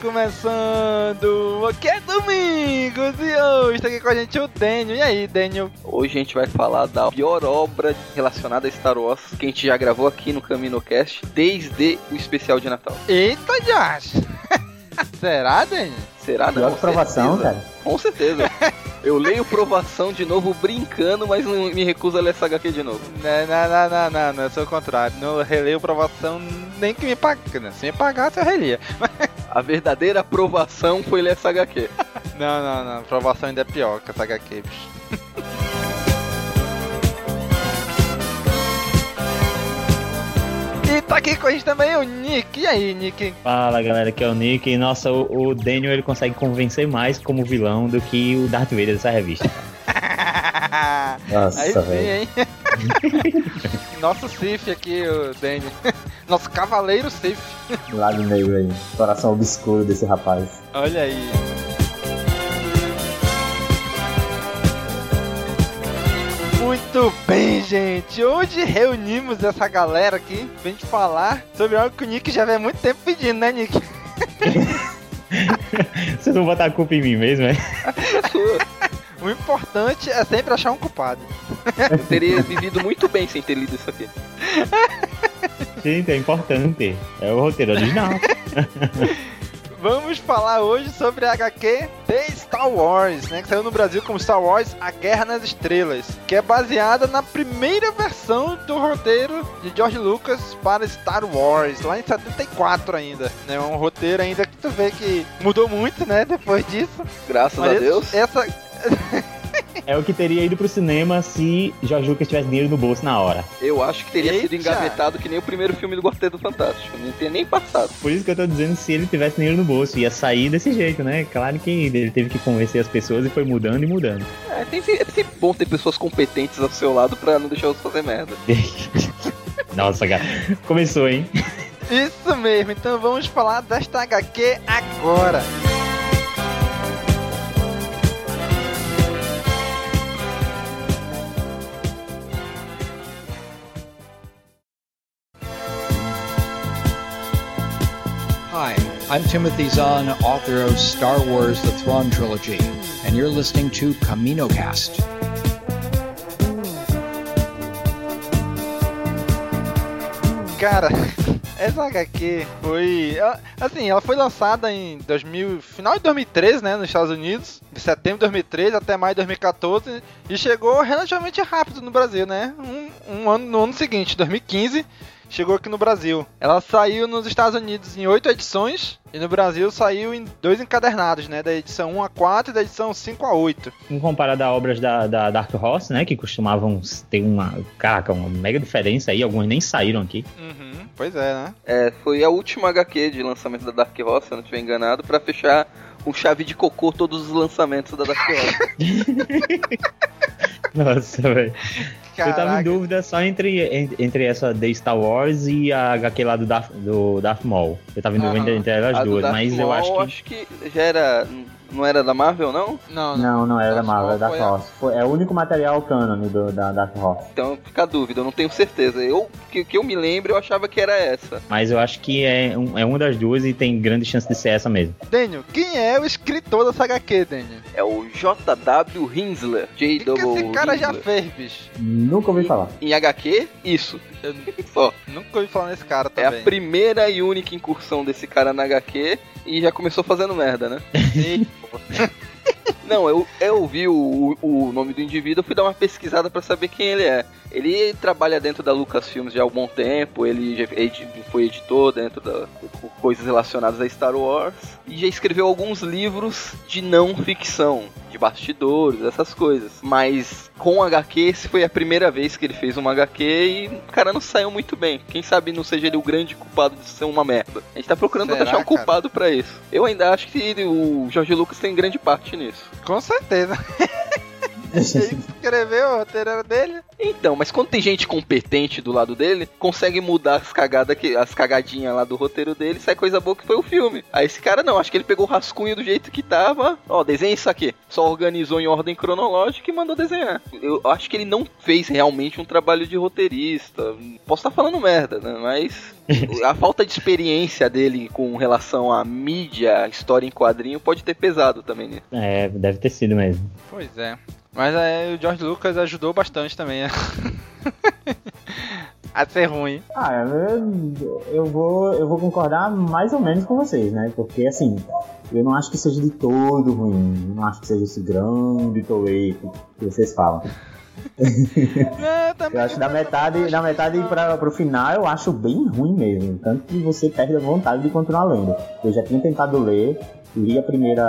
Começando, aqui é Domingos e hoje está aqui com a gente o Daniel. E aí, Daniel? Hoje a gente vai falar da pior obra relacionada a Star Wars que a gente já gravou aqui no CaminoCast desde o especial de Natal. Eita, Josh! Será, Daniel? Será, não? Provação, cara. Com certeza. Eu leio Provação de novo brincando, mas não me recuso a ler essa HQ de novo. Não, eu sou o contrário. Não releio Provação nem que me pague. Se me pagasse, eu relia. A verdadeira provação foi ler essa HQ. Não. Provação ainda é pior que essa HQ, bicho. E tá aqui com a gente também o Nick. E aí, Nick? Fala, galera, aqui é o Nick. E, nossa, o Daniel, ele consegue convencer mais como vilão do que o Darth Vader dessa revista. Nossa, aí sim, velho. Hein? Nosso Sif aqui, o Daniel. Nosso cavaleiro Sif. Lá do meio aí, coração obscuro desse rapaz. Olha aí. Muito bem, gente. Hoje reunimos essa galera aqui pra gente falar sobre algo que o Nick já vem há muito tempo pedindo, né, Nick? Vocês vão botar a culpa em mim mesmo, é? O importante é sempre achar um culpado. Eu teria vivido muito bem sem ter lido isso aqui. Gente, é importante. É o roteiro original. Vamos falar hoje sobre a HQ de Star Wars, né? Que saiu no Brasil como Star Wars, A Guerra nas Estrelas. Que é baseada na primeira versão do roteiro de George Lucas para Star Wars, lá em 74 ainda. É um roteiro ainda que tu vê que mudou muito, né? Depois disso. Graças a Deus. Essa... É o que teria ido pro cinema se George Lucas tivesse dinheiro no bolso na hora. Eu acho que teria sido engavetado que nem o primeiro filme do Quarteto Fantástico. Não teria nem passado. Por isso que eu tô dizendo, se ele tivesse dinheiro no bolso, ia sair desse jeito, né? Claro que ele teve que convencer as pessoas e foi mudando e mudando. É sempre bom ter pessoas competentes ao seu lado pra não deixar você fazer merda. Nossa, cara. Começou, hein? Isso mesmo. Então vamos falar desta HQ agora. Hi, I'm Timothy Zahn, author of Star Wars The Thrawn Trilogy, and you're listening to CaminoCast. Cara, essa HQ foi... Assim, ela foi lançada em final de 2013, né, nos Estados Unidos. De setembro de 2013 até maio de 2014. E chegou relativamente rápido no Brasil, né? No ano seguinte, 2015... Chegou aqui no Brasil. Ela saiu nos Estados Unidos em 8 edições e no Brasil saiu em 2 encadernados, né? Da edição 1-4 e da edição 5-8. Comparado a obras da Dark Horse, né? Que costumavam ter uma mega diferença aí. Algumas nem saíram aqui. Uhum, pois é, né? Foi a última HQ de lançamento da Dark Horse, se eu não estiver enganado, pra fechar com chave de cocô todos os lançamentos da Dark Horse. Nossa, velho. Eu tava em dúvida só entre essa de Star Wars e a HQ lá do Darth Maul. Eu tava em dúvida entre elas duas, mas Maul, eu acho que já era... Não era da Marvel, não? Não era da Marvel, é da Dark Horse. É o único material cânone da Dark Horse. Então fica a dúvida, eu não tenho certeza. Que eu me lembro, eu achava que era essa. Mas eu acho que é uma das duas e tem grande chance de ser essa mesmo. Daniel, quem é o escritor dessa HQ, Daniel? É o J.W. Rinzler. O que esse cara já fez, bicho? Nunca ouvi falar. Em HQ? Isso. Eu só. Nunca ouvi falar nesse cara também. É a primeira e única incursão desse cara na HQ e já começou fazendo merda, né? Sim. Não, eu ouvi o nome do indivíduo, fui dar uma pesquisada pra saber quem ele é. Ele trabalha dentro da Lucasfilm já há um bom tempo, ele foi editor dentro da coisas relacionadas a Star Wars e já escreveu alguns livros de não ficção, de bastidores, essas coisas. Mas com HQ, essa foi a primeira vez que ele fez uma HQ e o cara não saiu muito bem. Quem sabe não seja ele o grande culpado de ser uma merda. A gente tá procurando achar o culpado pra isso. Eu ainda acho que o George Lucas tem grande parte nisso. Com certeza. Ele escreveu o roteiro dele. Então, mas quando tem gente competente do lado dele, consegue mudar as cagadinhas lá do roteiro dele, sai coisa boa que foi o filme. Aí esse cara não, acho que ele pegou o rascunho do jeito que tava, ó, desenha isso aqui. Só organizou em ordem cronológica e mandou desenhar. Eu acho que ele não fez realmente um trabalho de roteirista. Posso estar falando merda, né? Mas a falta de experiência dele com relação à mídia, história em quadrinho, pode ter pesado também, né? É, deve ter sido mesmo. Pois é. Mas aí o George Lucas ajudou bastante também a ser ruim. Ah, eu vou concordar mais ou menos com vocês, né? Porque, assim, eu não acho que seja de todo ruim. Eu não acho que seja esse grande toleto que vocês falam. Eu acho que da metade pro final eu acho bem ruim mesmo. Tanto que você perde a vontade de continuar lendo. Eu já tinha tentado ler, li a primeiro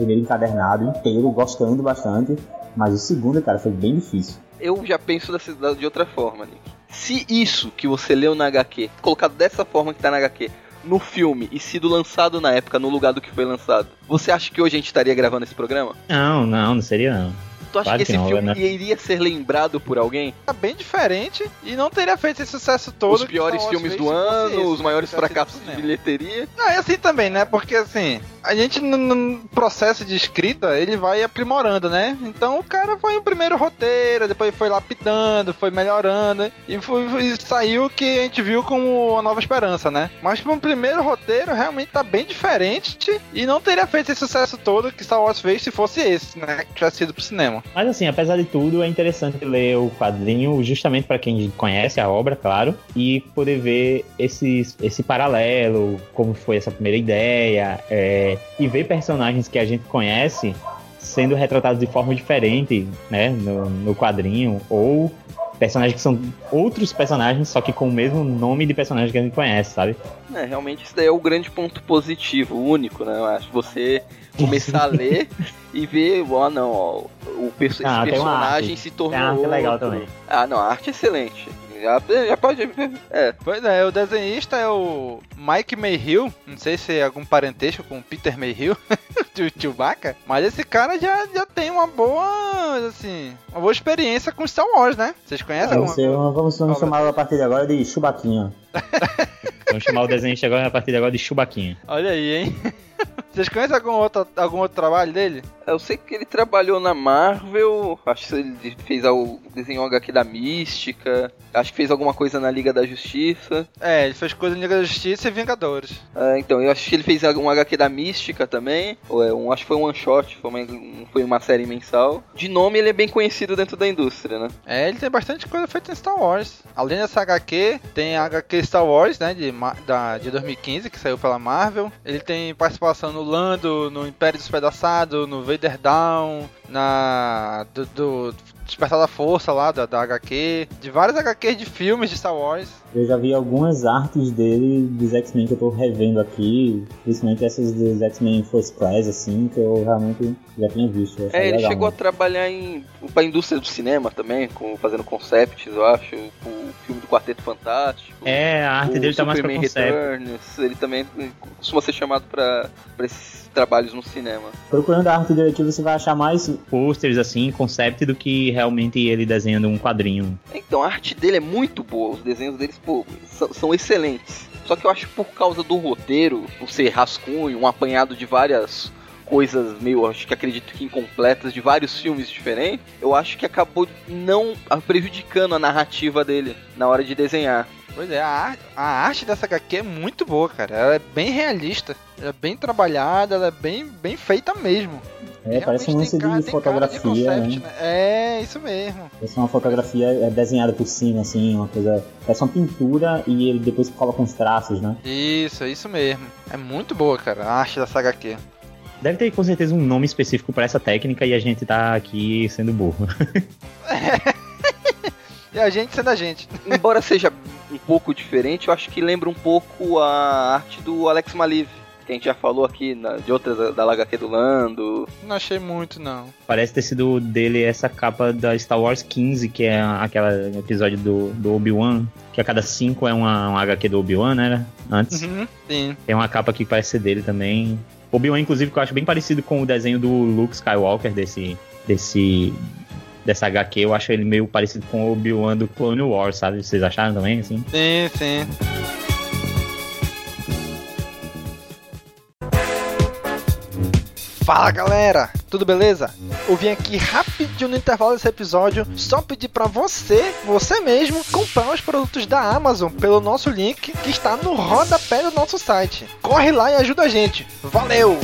encadernado inteiro, gostando bastante, mas o segundo, cara, foi bem difícil. Eu já penso de outra forma, Nick. Se isso que você leu na HQ, colocado dessa forma que tá na HQ, no filme e sido lançado na época, no lugar do que foi lançado, você acha que hoje a gente estaria gravando esse programa? Não seria não. Tu acha que esse filme iria ser lembrado por alguém? Tá bem diferente e não teria feito esse sucesso todo. Os piores filmes do ano, os maiores fracassos de bilheteria. Ah, e assim também, né? Porque assim, a gente no processo de escrita, ele vai aprimorando, né? Então o cara foi o primeiro roteiro, depois foi lapidando, foi melhorando e saiu o que a gente viu como A Nova Esperança, né? Mas pro primeiro roteiro realmente tá bem diferente e não teria feito esse sucesso todo que Star Wars fez se fosse esse, né? Que tivesse ido pro cinema. Mas assim, apesar de tudo, é interessante ler o quadrinho, justamente para quem conhece a obra, claro, e poder ver esse paralelo, como foi essa primeira ideia, e ver personagens que a gente conhece sendo retratados de forma diferente, né, no quadrinho, ou personagens que são outros personagens, só que com o mesmo nome de personagem que a gente conhece, sabe? É, realmente isso daí é o grande ponto positivo, único, né, eu acho, você começar a ler e ver, esse personagem se tornou outro. Tem legal também. Ah, não, a arte é excelente. Já pode ver. É. Pois é, o desenhista é o Mike Mayhill. Não sei se é algum parentesco com o Peter Mayhill, do Chewbacca. Mas esse cara já tem uma boa experiência com Star Wars, né? Vocês conhecem? Vamos chamar a partir de agora de Chewbaquinha. Vamos chamar o desenhista agora a partir de agora de Chewbaquinha. Olha aí, hein? Vocês conhecem algum outro trabalho dele? Eu sei que ele trabalhou na Marvel, acho que ele fez desenhou HQ da Mística, acho que fez alguma coisa na Liga da Justiça. É, ele fez coisa na Liga da Justiça e Vingadores. Então, eu acho que ele fez um HQ da Mística também, acho que foi um one-shot, foi uma série mensal. De nome, ele é bem conhecido dentro da indústria, né? É, ele tem bastante coisa feita em Star Wars. Além dessa HQ, tem a HQ Star Wars, né, de 2015, que saiu pela Marvel. Ele tem participação no Lando, no Império Despedaçado, no Vader Down, do Despertar da Força lá, da HQ, de várias HQs de filmes de Star Wars. Eu já vi algumas artes dele dos X-Men que eu tô revendo aqui, principalmente essas dos X-Men First Class, assim, que eu realmente já tinha visto. Ele legal, chegou, né, a trabalhar pra indústria do cinema também, fazendo concepts, eu acho, o filme do Quarteto Fantástico. É, a arte dele tá mais pra conceito. Ele também costuma ser chamado pra esses trabalhos no cinema. Procurando a arte dele aqui, você vai achar mais posters, assim, concept, do que realmente ele desenhando um quadrinho. Então, a arte dele é muito boa. Os desenhos deles, pô, são excelentes. Só que eu acho que por causa do roteiro, por ser rascunho, um apanhado de várias coisas meio, acho que acredito que incompletas, de vários filmes diferentes, eu acho que acabou não prejudicando a narrativa dele na hora de desenhar. Pois é, a arte dessa HQ é muito boa, cara. Ela é bem realista, ela é bem trabalhada, ela é bem feita mesmo. É, realmente parece um CD de fotografia, de concept, né? É, isso mesmo. Parece uma fotografia desenhada por cima, assim, uma coisa... Parece uma pintura e ele depois coloca uns traços, né? Isso mesmo. É muito boa, cara, a arte dessa HQ. Deve ter, com certeza, um nome específico pra essa técnica e a gente tá aqui sendo burro. E a gente sendo a gente. Embora seja um pouco diferente, eu acho que lembra um pouco a arte do Alex Maliv, que a gente já falou aqui de outras da HQ do Lando. Não achei muito, não. Parece ter sido dele essa capa da Star Wars 15, que é aquele episódio do Obi-Wan, que a cada 5 é uma HQ do Obi-Wan, né? Antes. Uhum, sim. Tem uma capa que parece ser dele também. Obi-Wan, inclusive, que eu acho bem parecido com o desenho do Luke Skywalker dessa HQ. Eu acho ele meio parecido com o Obi-Wan do Clone Wars, sabe? Vocês acharam também, assim? Sim, sim. Fala, galera! Tudo beleza? Eu vim aqui rapidinho no intervalo desse episódio só pedir pra você mesmo, comprar os produtos da Amazon pelo nosso link que está no rodapé do nosso site. Corre lá e ajuda a gente. Valeu!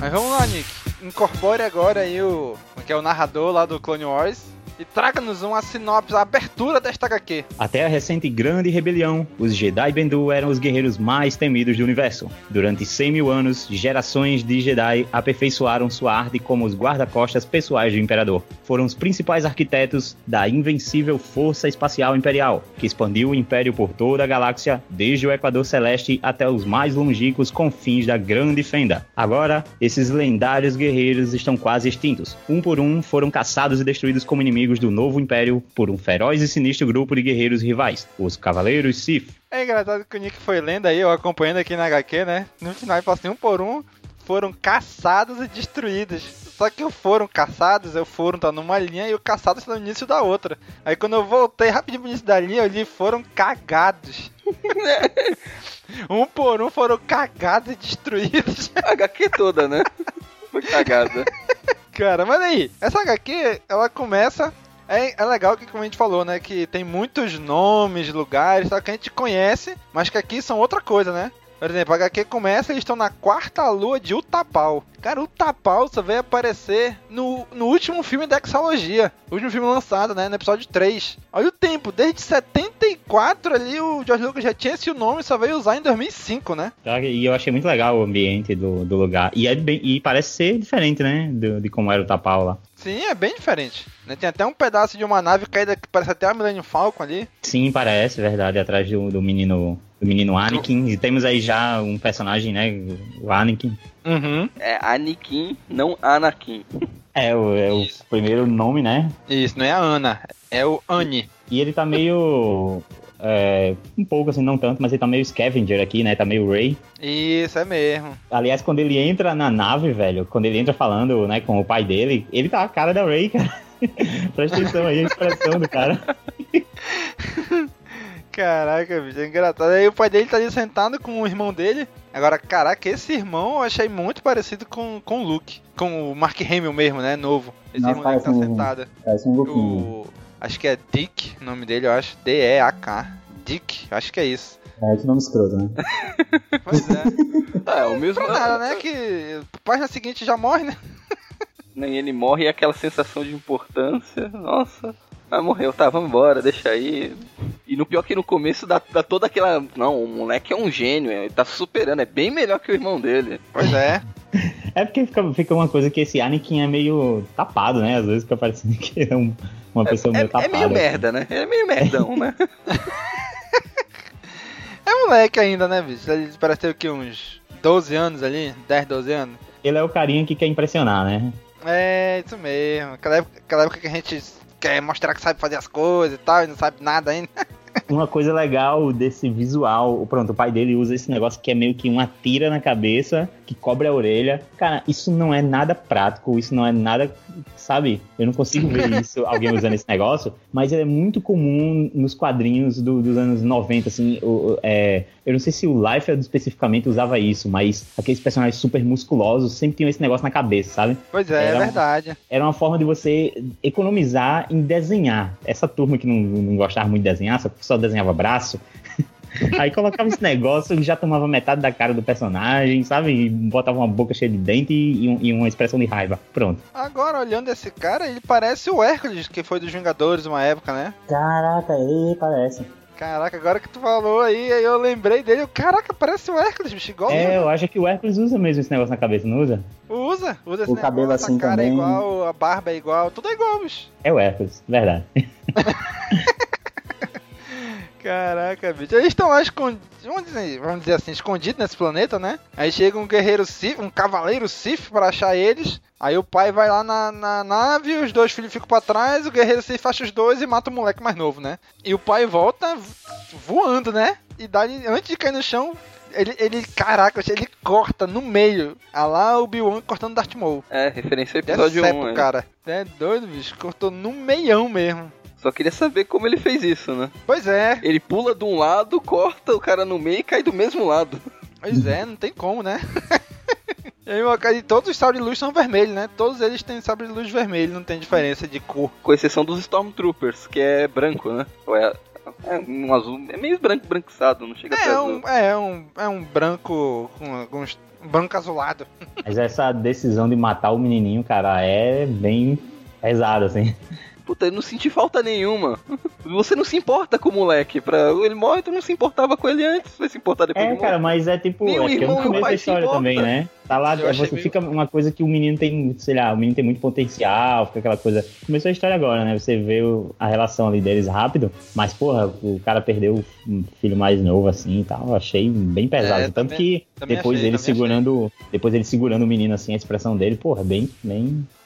Mas vamos lá, Nick. Incorpore agora aí que é o narrador lá do Clone Wars. E traga-nos uma sinopse, a abertura desta HQ. Até a recente grande rebelião, os Jedi Bendu eram os guerreiros mais temidos do universo. Durante 100 mil anos, gerações de Jedi aperfeiçoaram sua arte como os guarda-costas pessoais do Imperador. Foram os principais arquitetos da invencível Força Espacial Imperial, que expandiu o Império por toda a galáxia, desde o Equador Celeste até os mais longínquos confins da Grande Fenda. Agora, esses lendários guerreiros estão quase extintos. Um por um, foram caçados e destruídos como inimigos do novo império por um feroz e sinistro grupo de guerreiros rivais, os Cavaleiros Sith. É engraçado que o Nick foi lendo aí, eu acompanhando aqui na HQ, né? No final ele fala assim, um por um foram caçados e destruídos. Só que o foram caçados, eu foram tá numa linha e o caçado está no início da outra. Aí quando eu voltei rapidinho pro início da linha, eu li, foram cagados. Um por um foram cagados e destruídos. A HQ toda, né? Foi cagada. Cara, mas aí, essa HQ, ela começa... É legal que, como a gente falou, né? Que tem muitos nomes, lugares, tal, que a gente conhece, mas que aqui são outra coisa, né? Por exemplo, a HQ começa, eles estão na quarta lua de Utapau. Cara, Utapau só veio aparecer no último filme da Exalogia. O último filme lançado, né? No episódio 3. Olha o tempo, desde 74 ali o George Lucas já tinha esse nome e só veio usar em 2005, né? E eu achei muito legal o ambiente do lugar. E parece ser diferente, né? De como era o Utapau lá. Sim, é bem diferente. Tem até um pedaço de uma nave caída que parece até a Millennium Falcon ali. Sim, parece, verdade. Atrás do menino... Do menino Anakin, e temos aí já um personagem, né? O Anakin. Uhum. É Anakin, não Anakin. É o primeiro nome, né? Isso, não é a Ana, é o Annie. E ele tá meio... um pouco assim, não tanto, mas ele tá meio scavenger aqui, né? Tá meio Rey. Isso, é mesmo. Aliás, quando ele entra na nave, velho, quando ele entra falando, né, com o pai dele, ele tá a cara da Rey, cara. Presta atenção aí, a expressão do cara. Caraca, bicho, é engraçado. Aí o pai dele tá ali sentado com o irmão dele. Agora, caraca, esse irmão eu achei muito parecido com o Luke. Com o Mark Hamill mesmo, né? Novo. Esse irmão dele que tá sentado. Parece um Luke. Acho que é Dick, o nome dele, eu acho. D-E-A-K. Dick, acho que é isso. É, que nome escroto, né? Pois é. É o mesmo. Pra nada, né? Que página seguinte já morre, né? Nem ele morre e aquela sensação de importância. Nossa. Ah, morreu, tá, vamos embora, deixa aí. E no pior que no começo dá toda aquela... Não, o moleque é um gênio, ele tá superando, é bem melhor que o irmão dele. Pois é. É porque fica uma coisa que esse Anakin é meio tapado, né? Às vezes fica parecendo que é uma pessoa meio tapada. É meio merda, né? Ele é meio merdão, né? É moleque ainda, né, bicho? Ele parece ter o quê? Uns 12 anos ali? 10, 12 anos? Ele é o carinha que quer impressionar, né? É, isso mesmo. Aquela época que a gente quer mostrar que sabe fazer as coisas e tal, e não sabe nada ainda. Uma coisa legal desse visual, pronto, o pai dele usa esse negócio que é meio que uma tira na cabeça, que cobre a orelha. Cara, isso não é nada prático, isso não é nada, sabe? Eu não consigo ver isso, alguém usando esse negócio, mas ele é muito comum nos quadrinhos dos anos 90, assim, eu não sei se o Liefeld especificamente usava isso, mas aqueles personagens super musculosos sempre tinham esse negócio na cabeça, sabe? Pois é, é verdade. Era uma forma de você economizar em desenhar. Essa turma que não gostava muito de desenhar, só desenhava braço, aí colocava esse negócio, já tomava metade da cara do personagem, sabe? E botava uma boca cheia de dente e uma expressão de raiva. Pronto. Agora, olhando esse cara, ele parece o Hércules, que foi dos Vingadores uma época, né? Caraca, ele parece. Caraca, agora que tu falou aí, eu lembrei dele. Caraca, parece o Hércules, bicho, igual. É, eu acho que o Hércules usa mesmo esse negócio na cabeça, não usa? Usa esse negócio. O cabelo assim também. A cara é igual, a barba é igual, tudo é igual, bicho. É o Hércules, verdade. Caraca, bicho. Eles estão lá escondidos, vamos dizer assim, escondidos nesse planeta, né? Aí chega um guerreiro Sith, um cavaleiro Sith pra achar eles. Aí o pai vai lá na nave, os dois filhos ficam pra trás, o guerreiro Sith acha os dois e mata o moleque mais novo, né? E o pai volta voando, né? E dá-lhe, antes de cair no chão, ele corta no meio. Ah lá, o Obi-Wan cortando Darth Maul. É, referência ao episódio 1, cara. É doido, bicho. Cortou no meião mesmo. Só queria saber como ele fez isso, né? Pois é. Ele pula de um lado, corta o cara no meio e cai do mesmo lado. Pois é, não tem como, né? E todos os sabres de luz são vermelhos, né? Todos eles têm sabre de luz vermelho, não tem diferença de cor. Com exceção dos Stormtroopers, que é branco, né? Ou é um azul, é meio branco, branquiçado, não chega a ser azul. É um branco com alguns... branco azulado. Mas essa decisão de matar o menininho, cara, é bem pesada, assim. Puta, eu não senti falta nenhuma. Você não se importa com o moleque. Ele morre, tu não se importava com ele antes, vai se importar depois. É, de cara, mas é tipo... Nem é que é no começo da história também, né? Tá lá, você fica uma coisa que o menino tem, sei lá, o menino tem muito potencial, fica aquela coisa... Começou a história agora, né? Você vê a relação ali deles rápido, mas, porra, o cara perdeu um filho mais novo, assim, e tal. Achei bem pesado. Tanto também, que depois achei, ele segurando o menino, assim, a expressão dele, porra, bem...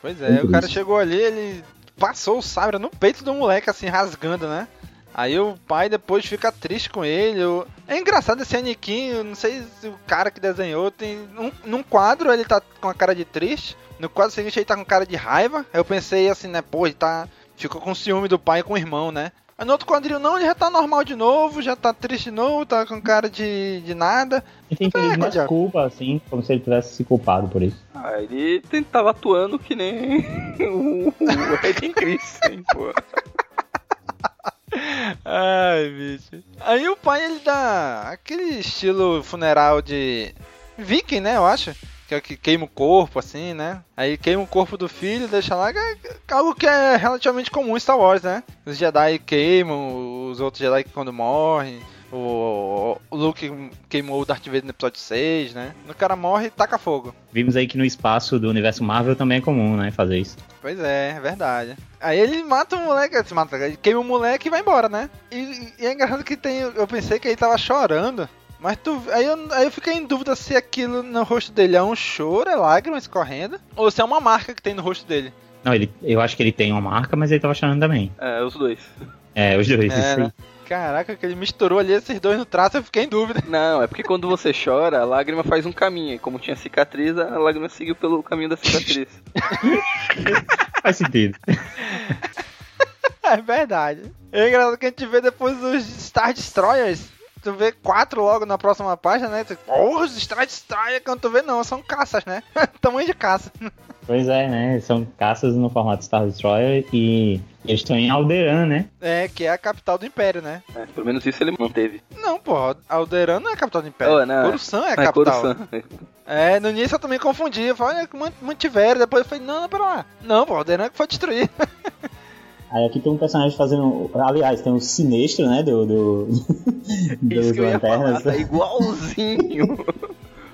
Pois é, o cara chegou ali, ele... Passou o sabre no peito do moleque, assim, rasgando, né? Aí o pai depois fica triste com ele. É engraçado esse Anakin, eu não sei se o cara que desenhou tem... Num quadro ele tá com a cara de triste, no quadro seguinte ele tá com cara de raiva. Eu pensei assim, né, pô, ele tá... Ficou com ciúme do pai e com o irmão, né? Aí no outro quadrinho não, ele já tá normal de novo, já tá triste de novo, tá com cara de nada. Ele tem que pedir uma desculpa, assim, como se ele tivesse se culpado por isso. Ah, ele tava atuando que nem o Ed Chris, hein, pô. Ai, bicho. Aí o pai, ele dá aquele estilo funeral de viking, né, eu acho. Que queima o corpo, assim, né? Aí queima o corpo do filho, deixa lá, algo que é relativamente comum em Star Wars, né? Os Jedi queimam, os outros Jedi quando morrem, o Luke queimou o Darth Vader no episódio 6, né? O cara morre e taca fogo. Vimos aí que no espaço do universo Marvel também é comum, né, fazer isso. Pois é verdade. Aí ele mata o moleque, ele queima o moleque e vai embora, né? E é engraçado que eu pensei que ele tava chorando. Mas aí eu fiquei em dúvida se aquilo no rosto dele é um choro, é lágrima escorrendo, ou se é uma marca que tem no rosto dele. Não, eu acho que ele tem uma marca, mas ele tava chorando também. É, os dois. É, os dois, sim. Caraca, que ele misturou ali esses dois no traço, eu fiquei em dúvida. Não, é porque quando você chora, a lágrima faz um caminho, e como tinha cicatriz, a lágrima seguiu pelo caminho da cicatriz. Faz sentido. É verdade. É engraçado que a gente vê depois os Star Destroyers. Tu vê 4 logo na próxima página, né? Porra, os Star Destroyer, quando tu vê, não, são caças, né? Tamanho de caça. Pois é, né? São caças no formato Star Destroyer e eles estão em Alderaan, né? É, que é a capital do Império, né? É, pelo menos isso ele manteve. Não, pô, Alderaan não é a capital do Império. Coruscant é a capital. Coruscant. É, no início eu também confundi. Eu falei, olha, mantiveram. Depois eu falei, não, pera lá. Não, pô, Alderaan que foi destruído. Aí aqui tem um personagem fazendo... Aliás, tem um Sinestro, né? Do Lanterna. Tá igualzinho.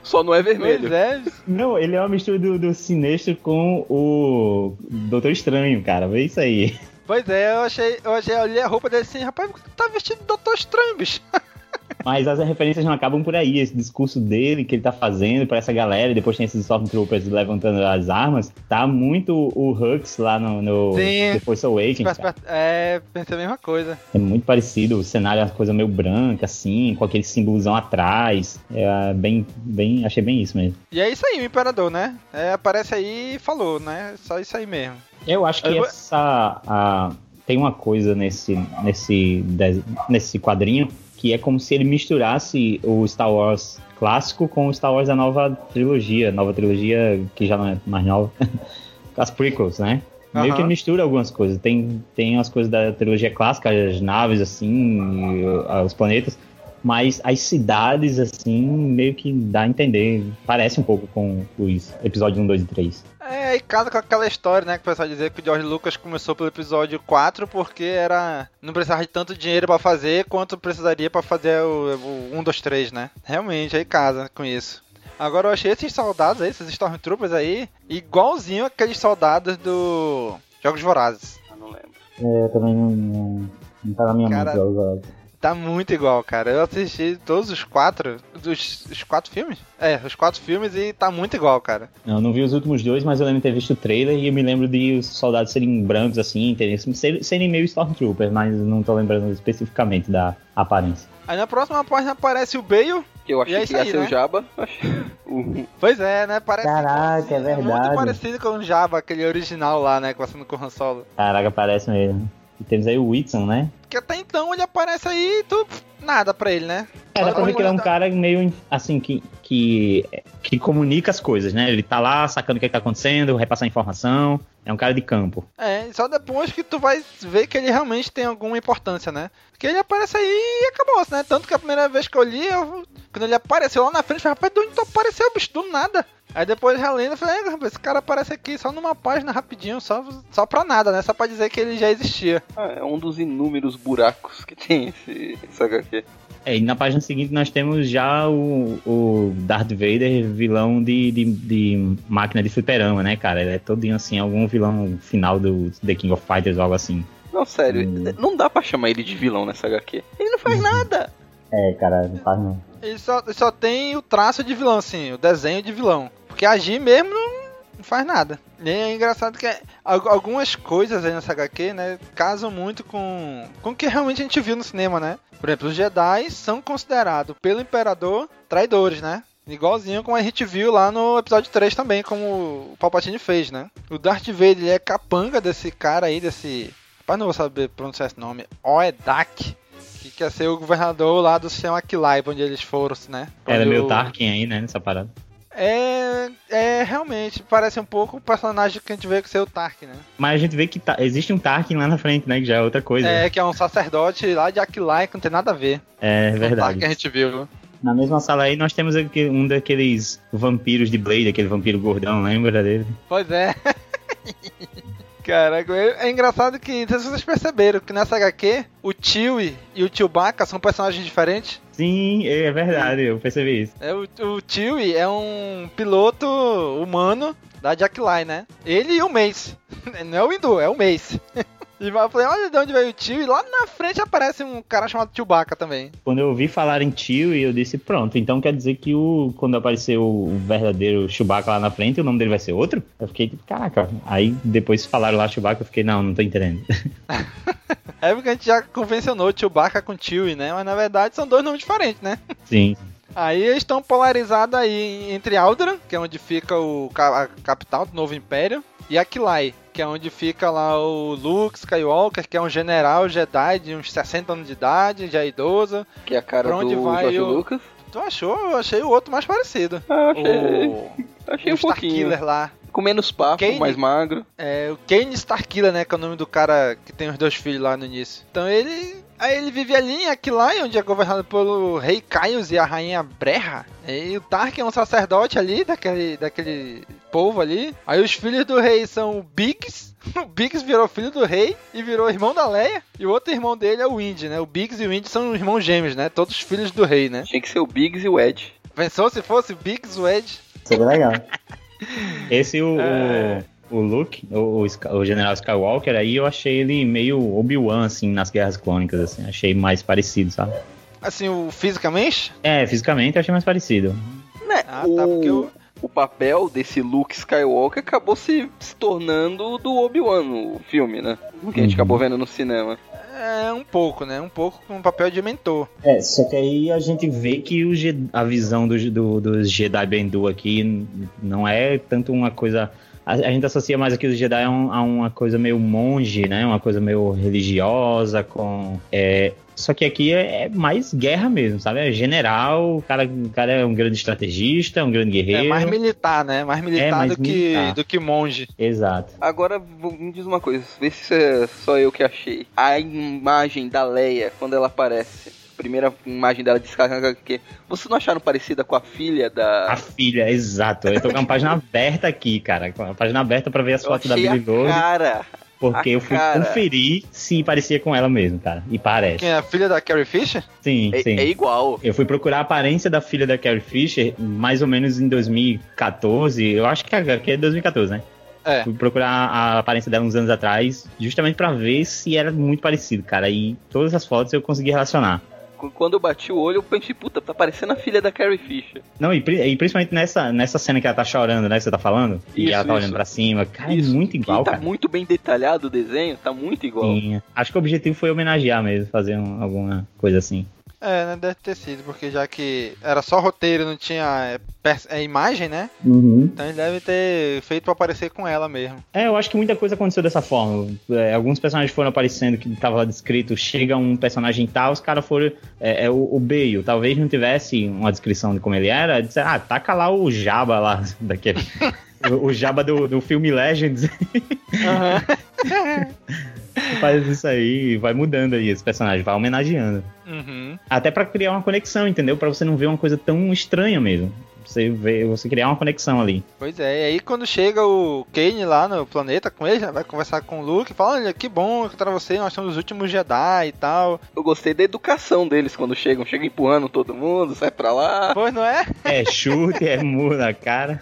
Só não é vermelho. É. Não, ele é uma mistura do Sinestro com o Doutor Estranho, cara. Vê isso aí. Pois é, eu olhei a roupa dele assim, rapaz, tá vestido de Doutor Estranho, bicho. Mas as referências não acabam por aí. Esse discurso dele que ele tá fazendo pra essa galera, e depois tem esses Stormtroopers levantando as armas, tá muito o Hux lá no The Force Awakens. É, pensa a mesma coisa. É muito parecido, o cenário é uma coisa meio branca, assim, com aquele símbolozão atrás. É bem, achei bem isso mesmo. E é isso aí, o Imperador, né? É, aparece aí e falou, né? Só isso aí mesmo. Eu acho que tem uma coisa nesse quadrinho que é como se ele misturasse o Star Wars clássico com o Star Wars da nova trilogia que já não é mais nova, as prequels, né? Meio que mistura algumas coisas, tem as coisas da trilogia clássica, as naves assim, os planetas, mas as cidades assim, meio que dá a entender, parece um pouco com os episódios 1, 2 e 3. É, e casa com aquela história, né, que o pessoal dizia que o George Lucas começou pelo episódio 4 porque não precisava de tanto dinheiro pra fazer quanto precisaria pra fazer o 1, 2, 3, né? Realmente, aí casa com isso. Agora eu achei esses soldados aí, esses Stormtroopers aí, igualzinho aqueles soldados do Jogos Vorazes. Eu não lembro. É, eu também não tá na minha mente, Jogos Vorazes. Tá muito igual, cara. Eu assisti todos os 4. Os 4 filmes? É, os 4 filmes e tá muito igual, cara. Eu não vi os últimos 2, mas eu lembro de ter visto o trailer e eu me lembro de os soldados serem brancos, assim, serem meio Stormtrooper, mas não tô lembrando especificamente da aparência. Aí na próxima página aparece o Bale. Que eu achei que ia ser, né? O Jabba. Pois é, né? Parece. Caraca, é verdade. Muito parecido com o Jabba, aquele original lá, né? Conversando com o Han Solo. Caraca, parece mesmo. E temos aí o Whitson, né? Que até então ele aparece aí e tu... nada pra ele, né? É, dá pra ver que ele é um cara meio, assim, que comunica as coisas, né? Ele tá lá sacando o que tá acontecendo, repassar informação, é um cara de campo. É, só depois que tu vai ver que ele realmente tem alguma importância, né? Porque ele aparece aí e acabou-se, né? Tanto que a primeira vez que eu li, quando ele apareceu lá na frente, eu falei, rapaz, de onde tu apareceu, bicho? Do nada. Aí depois já lendo, eu falei, rapaz, esse cara aparece aqui só numa página rapidinho, só pra nada, né? Só pra dizer que ele já existia. Ah, é um dos inúmeros buracos que tem esse HQ. É, e na página seguinte nós temos já o Darth Vader, vilão de máquina de fliperama, né, cara? Ele é todinho assim, algum vilão final do The King of Fighters ou algo assim. Não, sério, não dá pra chamar ele de vilão nessa HQ. Ele não faz nada! É, cara, não faz não. Ele só tem o traço de vilão, assim, o desenho de vilão. Porque agir mesmo não faz nada. E é engraçado que algumas coisas aí nessa HQ, né, casam muito com o que realmente a gente viu no cinema, né? Por exemplo, os Jedi são considerados pelo Imperador traidores, né? Igualzinho como a gente viu lá no episódio 3 também, como o Palpatine fez, né? O Darth Vader, ele é capanga desse cara aí, desse... Rapaz, não vou saber pronunciar esse nome. Oedak. Que ia ser o governador lá do Senhor Aquilai, onde eles foram, né? Era meio Tarkin aí, né, nessa parada. É, realmente, parece um pouco o personagem que a gente vê que ser o Tarkin, né? Mas a gente vê que existe um Tarkin lá na frente, né? Que já é outra coisa. É, que é um sacerdote lá de Aquilai, que não tem nada a ver. É verdade. O Tarkin a gente viu. Na mesma sala aí nós temos um daqueles vampiros de Blade, aquele vampiro gordão, lembra dele? Pois é. Caraca, é engraçado que, não sei se vocês perceberam, que nessa HQ, o Chewie e o Chewbacca são personagens diferentes. Sim, é verdade, eu percebi isso. O Chewie é um piloto humano da Jackline, né? Ele e o Mace. Não é o Windu, é o Mace. E eu falei, olha de onde veio o Chewie, e lá na frente aparece um cara chamado Chewbacca também. Quando eu ouvi falar em Chewie, eu disse, pronto, então quer dizer que quando aparecer o verdadeiro Chewbacca lá na frente, o nome dele vai ser outro? Eu fiquei tipo, caraca, aí depois falaram lá Chewbacca, eu fiquei, não tô entendendo. É porque a gente já convencionou Chewbacca com Chewie, né, mas na verdade são dois nomes diferentes, né? Sim. Aí eles estão polarizados aí entre Alderaan, que é onde fica a capital do Novo Império, e Aquilai, que é onde fica lá o Luke Skywalker, que é um general Jedi de uns 60 anos de idade, já idoso. Que é a cara do George Lucas. Tu achou? Eu achei o outro mais parecido. Ah, achei um Starkiller lá. Com menos papo, Kane, mais magro. É, o Kane Starkiller, né, que é o nome do cara que tem os dois filhos lá no início. Então ele vive ali em Aquilai, onde é governado pelo rei Kyos e a rainha Breha. E o Tarkin é um sacerdote ali, daquele povo ali. Aí os filhos do rei são o Biggs. O Biggs virou filho do rei e virou irmão da Leia. E o outro irmão dele é o Indy, né? O Biggs e o Indy são irmãos gêmeos, né? Todos filhos do rei, né? Tinha que ser o Biggs e o Ed. Pensou se fosse o Biggs e o Ed? Seria legal. Esse o Luke, o General Skywalker, aí eu achei ele meio Obi-Wan, assim, nas Guerras Clônicas, assim. Achei mais parecido, sabe? Assim, o fisicamente? É, fisicamente eu achei mais parecido. Né? Ah, tá, porque eu... O papel desse Luke Skywalker acabou se tornando do Obi-Wan no filme, né? Que a gente acabou vendo no cinema. É, um pouco, né? Um pouco com o papel de mentor. É, só que aí a gente vê que a visão dos Jedi Bendu aqui não é tanto uma coisa... A gente associa mais aqui os Jedi a uma coisa meio monge, né? Uma coisa meio religiosa, com... Só que aqui é mais guerra mesmo, sabe? É general, o cara é um grande estrategista, um grande guerreiro. É mais militar, né? Mais militar, do que monge. Exato. Agora, me diz uma coisa, vê se é só eu que achei. A imagem da Leia, quando ela aparece, a primeira imagem dela descarregada aqui, vocês não acharam parecida com a filha da... A filha, exato. Eu tô com a página aberta aqui, cara. Com a página aberta pra ver as fotos da Billie Lourd. Cara... Porque eu fui conferir se parecia com ela mesmo, cara. E parece. Quem é a filha da Carrie Fisher? Sim, sim. É igual. Eu fui procurar a aparência da filha da Carrie Fisher mais ou menos em 2014. Eu acho que é 2014, né? É. Fui procurar a aparência dela uns anos atrás, justamente pra ver se era muito parecido, cara. E todas as fotos eu consegui relacionar. Quando eu bati o olho, eu pensei, puta, tá parecendo a filha da Carrie Fisher. Não, e principalmente nessa cena que ela tá chorando, né, que você tá falando? Isso, e ela tá olhando pra cima. Cara, isso. É muito igual, tá, cara. Tá muito bem detalhado o desenho, tá muito igual. Sim, acho que o objetivo foi homenagear mesmo, fazer alguma coisa assim. É, né, deve ter sido, porque já que era só roteiro, não tinha imagem, né? Uhum. Então eles devem ter feito pra aparecer com ela mesmo. É, eu acho que muita coisa aconteceu dessa forma. Alguns personagens foram aparecendo que tava descrito, chega um personagem tal, os caras foram... o Bale, talvez não tivesse uma descrição de como ele era, disseram, taca lá o Jabba lá, daquele... o Jabba do filme Legends. Aham. Uhum. Faz isso aí e vai mudando aí esse personagem, vai homenageando. Uhum. Até pra criar uma conexão, entendeu? Pra você não ver uma coisa tão estranha mesmo. Você criar uma conexão ali. Pois é, e aí quando chega o Kane lá no planeta com ele, vai conversar com o Luke e fala, olha, que bom que tá você, nós somos os últimos Jedi e tal. Eu gostei da educação deles quando chegam empurrando todo mundo, sai pra lá. Pois não é? É chute, é murro na cara.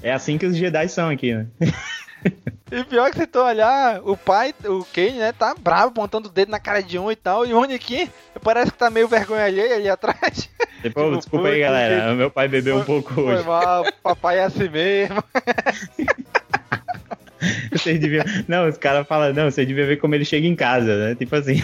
É assim que os Jedi são aqui, né? E pior que você tá olhar, o pai, o Kane, né, tá bravo, apontando o dedo na cara de um e tal, e o Anakin parece que tá meio vergonha alheia ali atrás. Depois, tipo, desculpa aí, galera, gente, meu pai bebeu um pouco hoje. Foi mal, papai é assim mesmo. Vocês deviam... Não, os caras falam, não, vocês deviam ver como ele chega em casa, né, tipo assim.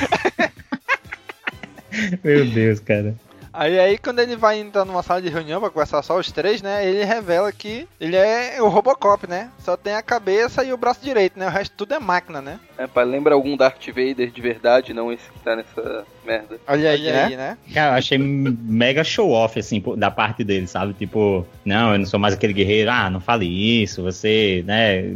Meu Deus, cara. Aí quando ele vai entrar numa sala de reunião pra conversar só os três, né, ele revela que ele é o Robocop, né? Só tem a cabeça e o braço direito, né? O resto tudo é máquina, né? É, pai, lembra algum Darth Vader de verdade, não esse que tá nessa merda. Olha aí, é. Aí, né? Cara, eu achei mega show-off, assim, da parte dele, sabe? Tipo, não, eu não sou mais aquele guerreiro, não fale isso, você, né...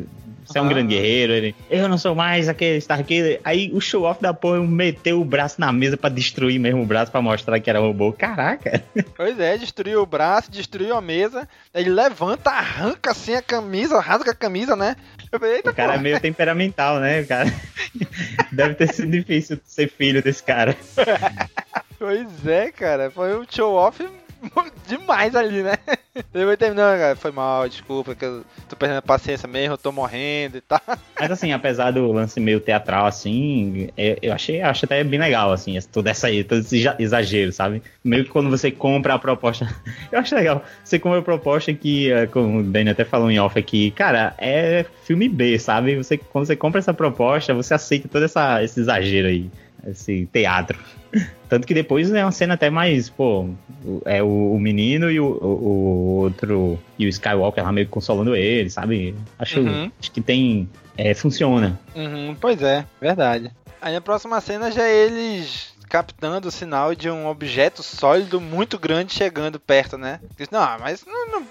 Você é um grande guerreiro, ele... Eu não sou mais aquele Starkiller. Aí o show-off da porra meteu o braço na mesa pra destruir mesmo o braço, pra mostrar que era robô. Caraca! Pois é, destruiu o braço, destruiu a mesa. Ele levanta, arranca assim a camisa, rasga a camisa, né? Eu falei, eita, o cara é meio temperamental, né, cara? Deve ter sido difícil ser filho desse cara. Pois é, cara. Foi um show-off... demais ali, né? Ele vai terminando, cara, foi mal, desculpa, que eu tô perdendo a paciência mesmo, eu tô morrendo e tal. Mas assim, apesar do lance meio teatral, assim, eu acho até bem legal, assim, todo esse exagero, sabe? Meio que quando você compra a proposta, eu acho legal, você compra a proposta que, como o Dani até falou em off aqui, cara, é filme B, sabe? Quando você compra essa proposta, você aceita todo esse exagero aí, esse teatro. Tanto que depois é uma cena até mais, é o menino e o outro, e o Skywalker lá meio que consolando ele, sabe? Acho que tem, funciona. Uhum, pois é, verdade. Aí a próxima cena já é eles captando o sinal de um objeto sólido muito grande chegando perto, né? Não, mas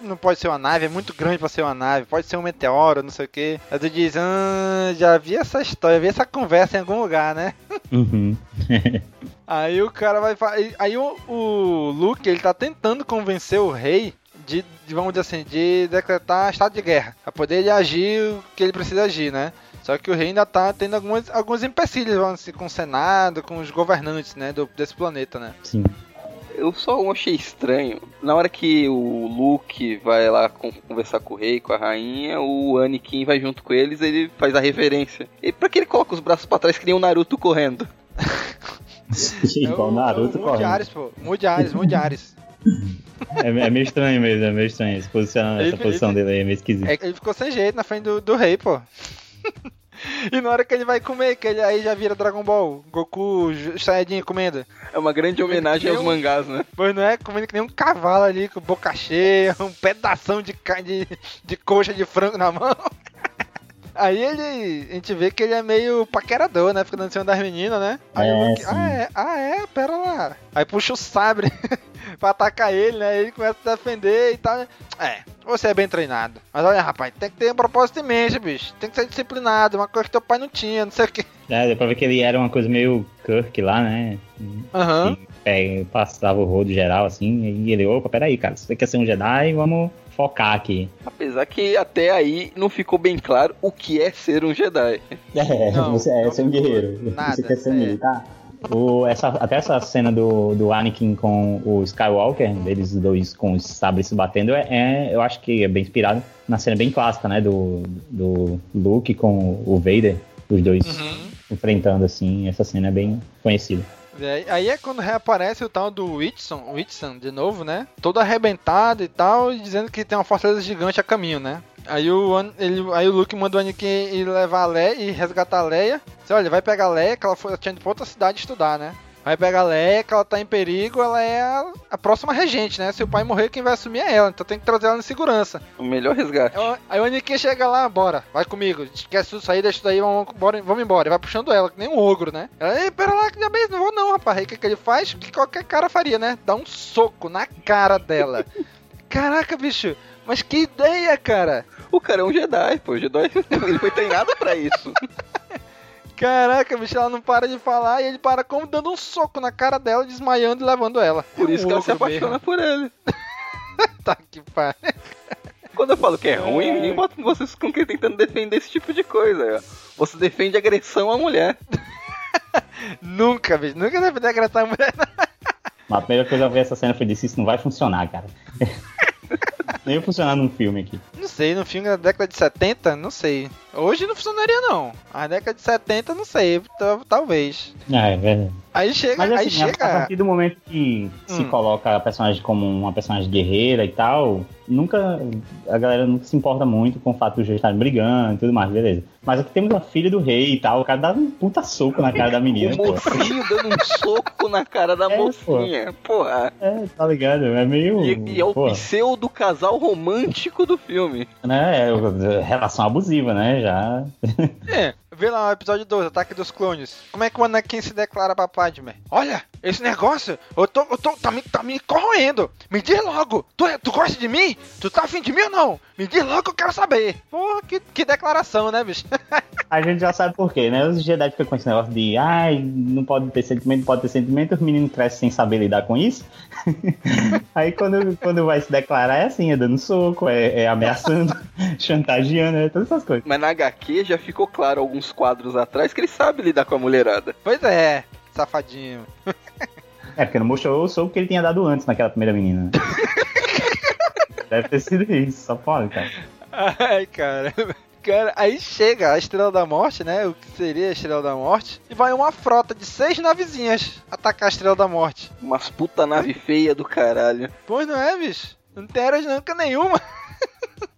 não pode ser uma nave, é muito grande pra ser uma nave, pode ser um meteoro, não sei o quê. Aí tu diz, já vi essa história, vi essa conversa em algum lugar, né? Uhum. Aí o cara vai... Aí o Luke, ele tá tentando convencer o rei de, vamos dizer assim, de decretar estado de guerra, pra poder ele agir o que ele precisa agir, né? Só que o rei ainda tá tendo alguns empecilhos, assim, com o Senado, com os governantes, né, desse planeta, né? Sim. Eu só achei estranho, na hora que o Luke vai lá conversar com o rei, com a rainha, o Anakin vai junto com eles, ele faz a reverência. E pra que ele coloca os braços pra trás que nem o Naruto correndo? Sim, igual Naruto corre. Mundiares, pô. Mundiares. É meio estranho mesmo, é meio estranho. Essa posição dele aí é meio esquisita. Ele ficou sem jeito na frente do rei, pô. E na hora que ele vai comer, que ele aí já vira Dragon Ball, Goku, Saiyajin, comendo. É uma grande homenagem aos mangás, né? Pois não é? Comendo que nem um cavalo ali, com boca cheia, um pedação de coxa de frango na mão. Aí a gente vê que ele é meio paquerador, né? Fica dando em cima das meninas, né? Aí Luke, pera lá. Aí puxa o sabre pra atacar ele, né? Ele começa a defender e tal. É, você é bem treinado. Mas olha, rapaz, tem que ter um propósito em mente, bicho. Tem que ser disciplinado, uma coisa que teu pai não tinha, não sei o quê. É, deu pra ver que ele era uma coisa meio Kirk lá, né? Aham. Uhum. Passava o rodo geral, assim, e ele, opa, peraí, cara, você quer ser um Jedi, vamos focar aqui. Apesar que até aí não ficou bem claro o que é ser um Jedi. É, não, você é ser um guerreiro. Nada, você quer ser militar. Até essa cena do Anakin com o Skywalker, deles dois com os sabres se batendo, eu acho que é bem inspirado na cena bem clássica, né? Do Luke com o Vader, os dois enfrentando, assim. Essa cena é bem conhecida. Aí é quando reaparece o tal do Whitson de novo, né? Todo arrebentado e tal, dizendo que tem uma fortaleza gigante a caminho, né? Aí o Luke manda o Anakin ir levar a Leia e resgatar a Leia. Você olha, vai pegar a Leia, que ela tinha ido pra outra cidade estudar, né? Vai pegar a Leia, que ela tá em perigo, ela é a próxima regente, né? Se o pai morrer, quem vai assumir é ela, então tem que trazer ela em segurança. O melhor resgate. Aí o Anakin chega lá, bora, vai comigo, esquece tudo isso aí, deixa tudo aí, vamos embora. Ele vai puxando ela, que nem um ogro, né? Ela, ei, pera lá, que já bem, não vou não, rapaz. Aí o que ele faz? Que qualquer cara faria, né? Dá um soco na cara dela. Caraca, bicho. Mas que ideia, cara! O cara é um Jedi, pô. O Jedi, ele foi treinado pra isso. Caraca, bicho, ela não para de falar e ele para como dando um soco na cara dela, desmaiando e levando ela. Por isso que ela se apaixona por ele. Tá que pariu. Quando eu falo que é ruim, ninguém bota vocês com quem tentando defender esse tipo de coisa. Você defende agressão à mulher. Nunca, bicho. Nunca defende agressão à mulher. Mas a primeira coisa que eu vi essa cena foi disse, isso não vai funcionar, cara. Nem ia funcionar num filme aqui. Não sei, num filme da década de 70, não sei. Hoje não funcionaria, não. A década de 70, não sei, talvez. É verdade. Aí chega... Mas, assim, a partir do momento que se coloca a personagem como uma personagem guerreira e tal, a galera nunca se importa muito com o fato dos dois estarem brigando e tudo mais, beleza. Mas aqui temos a filha do rei e tal, o cara dá um puta soco na cara da menina, pô. O mocinho dando um soco na cara da mocinha, porra. É, tá ligado? É meio... E é o pseudo casal romântico do filme. Né, relação abusiva, né, já... É. Vê lá o episódio 2, Ataque dos Clones. Como é que o Anakin se declara pra Padmé? Olha, esse negócio, tá me corroendo. Me diz logo, tu gosta de mim? Tu tá afim de mim ou não? Me diz logo que eu quero saber. Porra, que declaração, né, bicho? A gente já sabe por quê, né? Os Jedi ficam com esse negócio de, não pode ter sentimento, os meninos crescem sem saber lidar com isso. Aí quando vai se declarar é assim, é dando soco, é ameaçando, chantageando, é todas essas coisas. Mas na HQ já ficou claro alguns quadros atrás que ele sabe lidar com a mulherada. Pois é, safadinho. É, porque não mostrou o soco que ele tinha dado antes naquela primeira menina. Né? Deve ter sido isso, só pode, cara. Ai, cara. Aí chega a Estrela da Morte, né? O que seria a Estrela da Morte? E vai uma frota de 6 navezinhas atacar a Estrela da Morte. Umas puta nave feia do caralho. Pois não é, bicho? Não tem aerodinâmica nenhuma.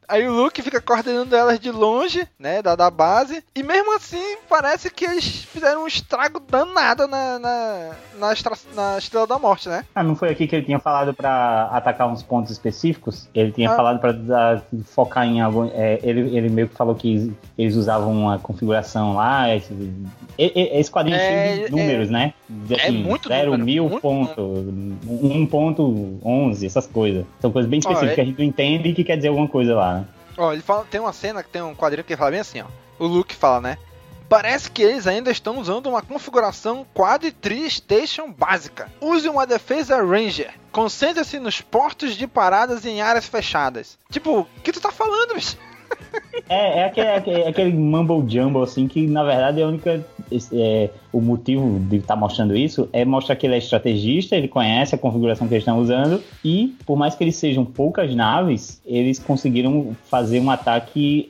Aí o Luke fica coordenando elas de longe, né, da base. E mesmo assim, parece que eles fizeram um estrago danado na Estrela da Morte, né? Ah, não foi aqui que ele tinha falado pra atacar uns pontos específicos? Ele tinha falado pra focar em algum... Ele meio que falou que eles usavam uma configuração lá... Esse quadrinho cheio de números, né? Assim, é muito 0, número. 1000 muito ponto, 1.11, essas coisas. São coisas bem específicas que a gente não entende e que quer dizer alguma coisa lá, né? Ó, ele fala, tem uma cena, que tem um quadrinho que ele fala bem assim, ó. O Luke fala, né? Parece que eles ainda estão usando uma configuração Quad e Tri-Station básica. Use uma defesa Ranger. Concentre-se nos portos de paradas em áreas fechadas. Tipo, o que tu tá falando, bicho? É aquele mumble jumble, assim, que na verdade é a única... o motivo de estar mostrando isso é mostrar que ele é estrategista, ele conhece a configuração que eles estão usando e, por mais que eles sejam poucas naves, eles conseguiram fazer um ataque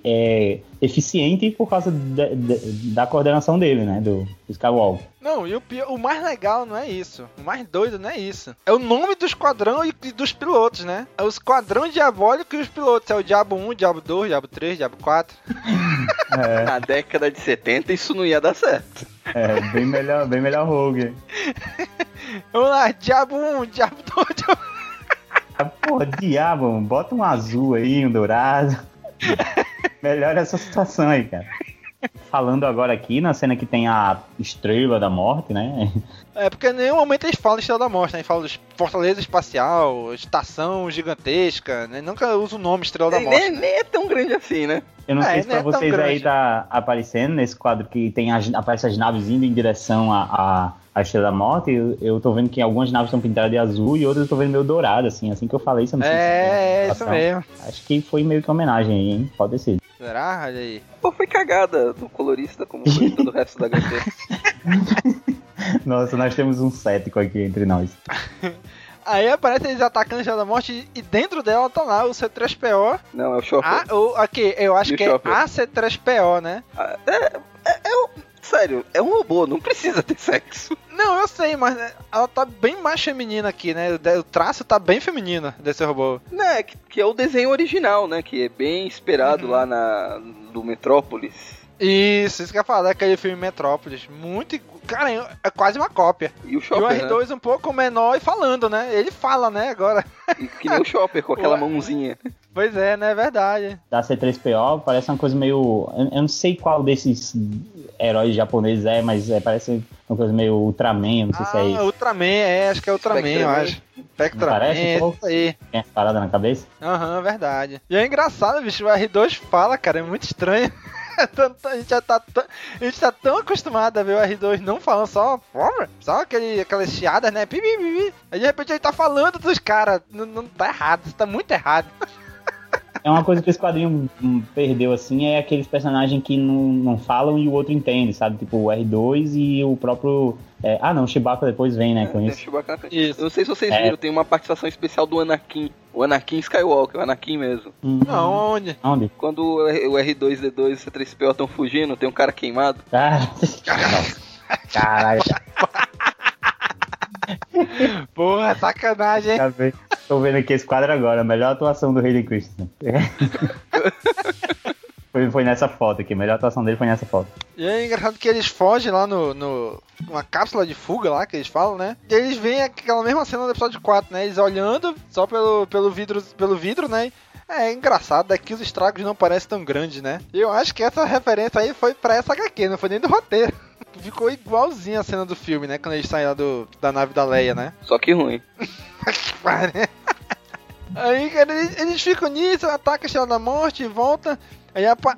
eficiente por causa da coordenação dele, né? Do Skywalker. Não, e o mais legal não é isso. O mais doido não é isso. É o nome do esquadrão e dos pilotos, né? É o esquadrão diabólico e os pilotos. É o Diabo 1, Diabo 2, Diabo 3, Diabo 4. É. Na década de 70 isso não ia dar certo. É, bem melhor Rogue. Vamos lá, Diabo 1, Diabo 2, Diabo... Porra, diabo, mano. Bota um azul aí, um dourado. Melhora essa situação aí, cara. Falando agora aqui na cena que tem a Estrela da Morte, né? É, porque em nenhum momento eles falam Estrela da Morte, né? Eles falam de Fortaleza Espacial, Estação Gigantesca, né? Nunca usa o nome Estrela da Morte. Nem é tão grande assim, né? Eu não sei se pra vocês aí tá aparecendo nesse quadro que tem aparece as naves indo em direção a Estrela da Morte. Eu tô vendo que algumas naves estão pintadas de azul e outras eu tô vendo meio dourado, assim. Assim que eu falei, isso eu não sei se é isso mesmo. Acho que foi meio que homenagem aí, hein? Pode ter sido. Será? Olha aí. Pô, foi cagada do colorista como foi todo o resto da HQ. Nossa, nós temos um cético aqui entre nós. Aí aparece eles atacando a Estrela da Morte e dentro dela tá lá o C3PO. Não, é o Chopper. Aqui, eu acho que Chopper. É a C3PO, né? Sério, é um robô, não precisa ter sexo. Não, eu sei, mas ela tá bem mais feminina aqui, né? O traço tá bem feminino desse robô. Né, que é o desenho original, né? Que é bem esperado lá do Metrópolis. Isso que eu ia falar, aquele filme Metrópolis. Muito. Cara, é quase uma cópia. E o Chopper. E o R2 né? Um pouco menor e falando, né? Ele fala, né? Agora. E que nem o Chopper com aquela mãozinha. Pois é, né? É verdade. Da C3PO parece uma coisa meio. Eu não sei qual desses heróis japoneses é, mas parece uma coisa meio Ultraman. Não sei se é isso. Ultraman, acho que é Ultraman, eu acho. Spectraman, parece isso aí. Tem essa parada na cabeça? Aham, é verdade. E é engraçado, bicho. O R2 fala, cara. É muito estranho. A gente tá tão acostumado a ver o R2 não falando só aquelas chiadas, né? Aí de repente ele tá falando dos caras. Não tá errado, isso tá muito errado. É uma coisa que esse quadrinho perdeu, assim, é aqueles personagens que não falam e o outro entende, sabe? Tipo o R2 e o próprio... o Chewbacca depois vem, né, com isso. Isso. Eu não sei se vocês viram, tem uma participação especial do Anakin. O Anakin Skywalker, o Anakin mesmo. Onde? Quando o R2-D2 e o C3PO estão fugindo, tem um cara queimado. Caralho. Porra, sacanagem, hein? Tô vendo aqui esse quadro agora, a melhor atuação do Hayden Christensen. Foi nessa foto aqui, a melhor atuação dele foi nessa foto. E é engraçado que eles fogem lá uma cápsula de fuga lá, que eles falam, né? E eles veem aquela mesma cena do episódio 4, né? Eles olhando só pelo vidro, né? É engraçado, daqui os estragos não parecem tão grandes, né? E eu acho que essa referência aí foi pra essa HQ, não foi nem do roteiro. Ficou igualzinho a cena do filme, né? Quando eles saem lá da nave da Leia, né? Só que ruim. Aí, cara, eles ficam nisso, atacam a Estrela da Morte e voltam.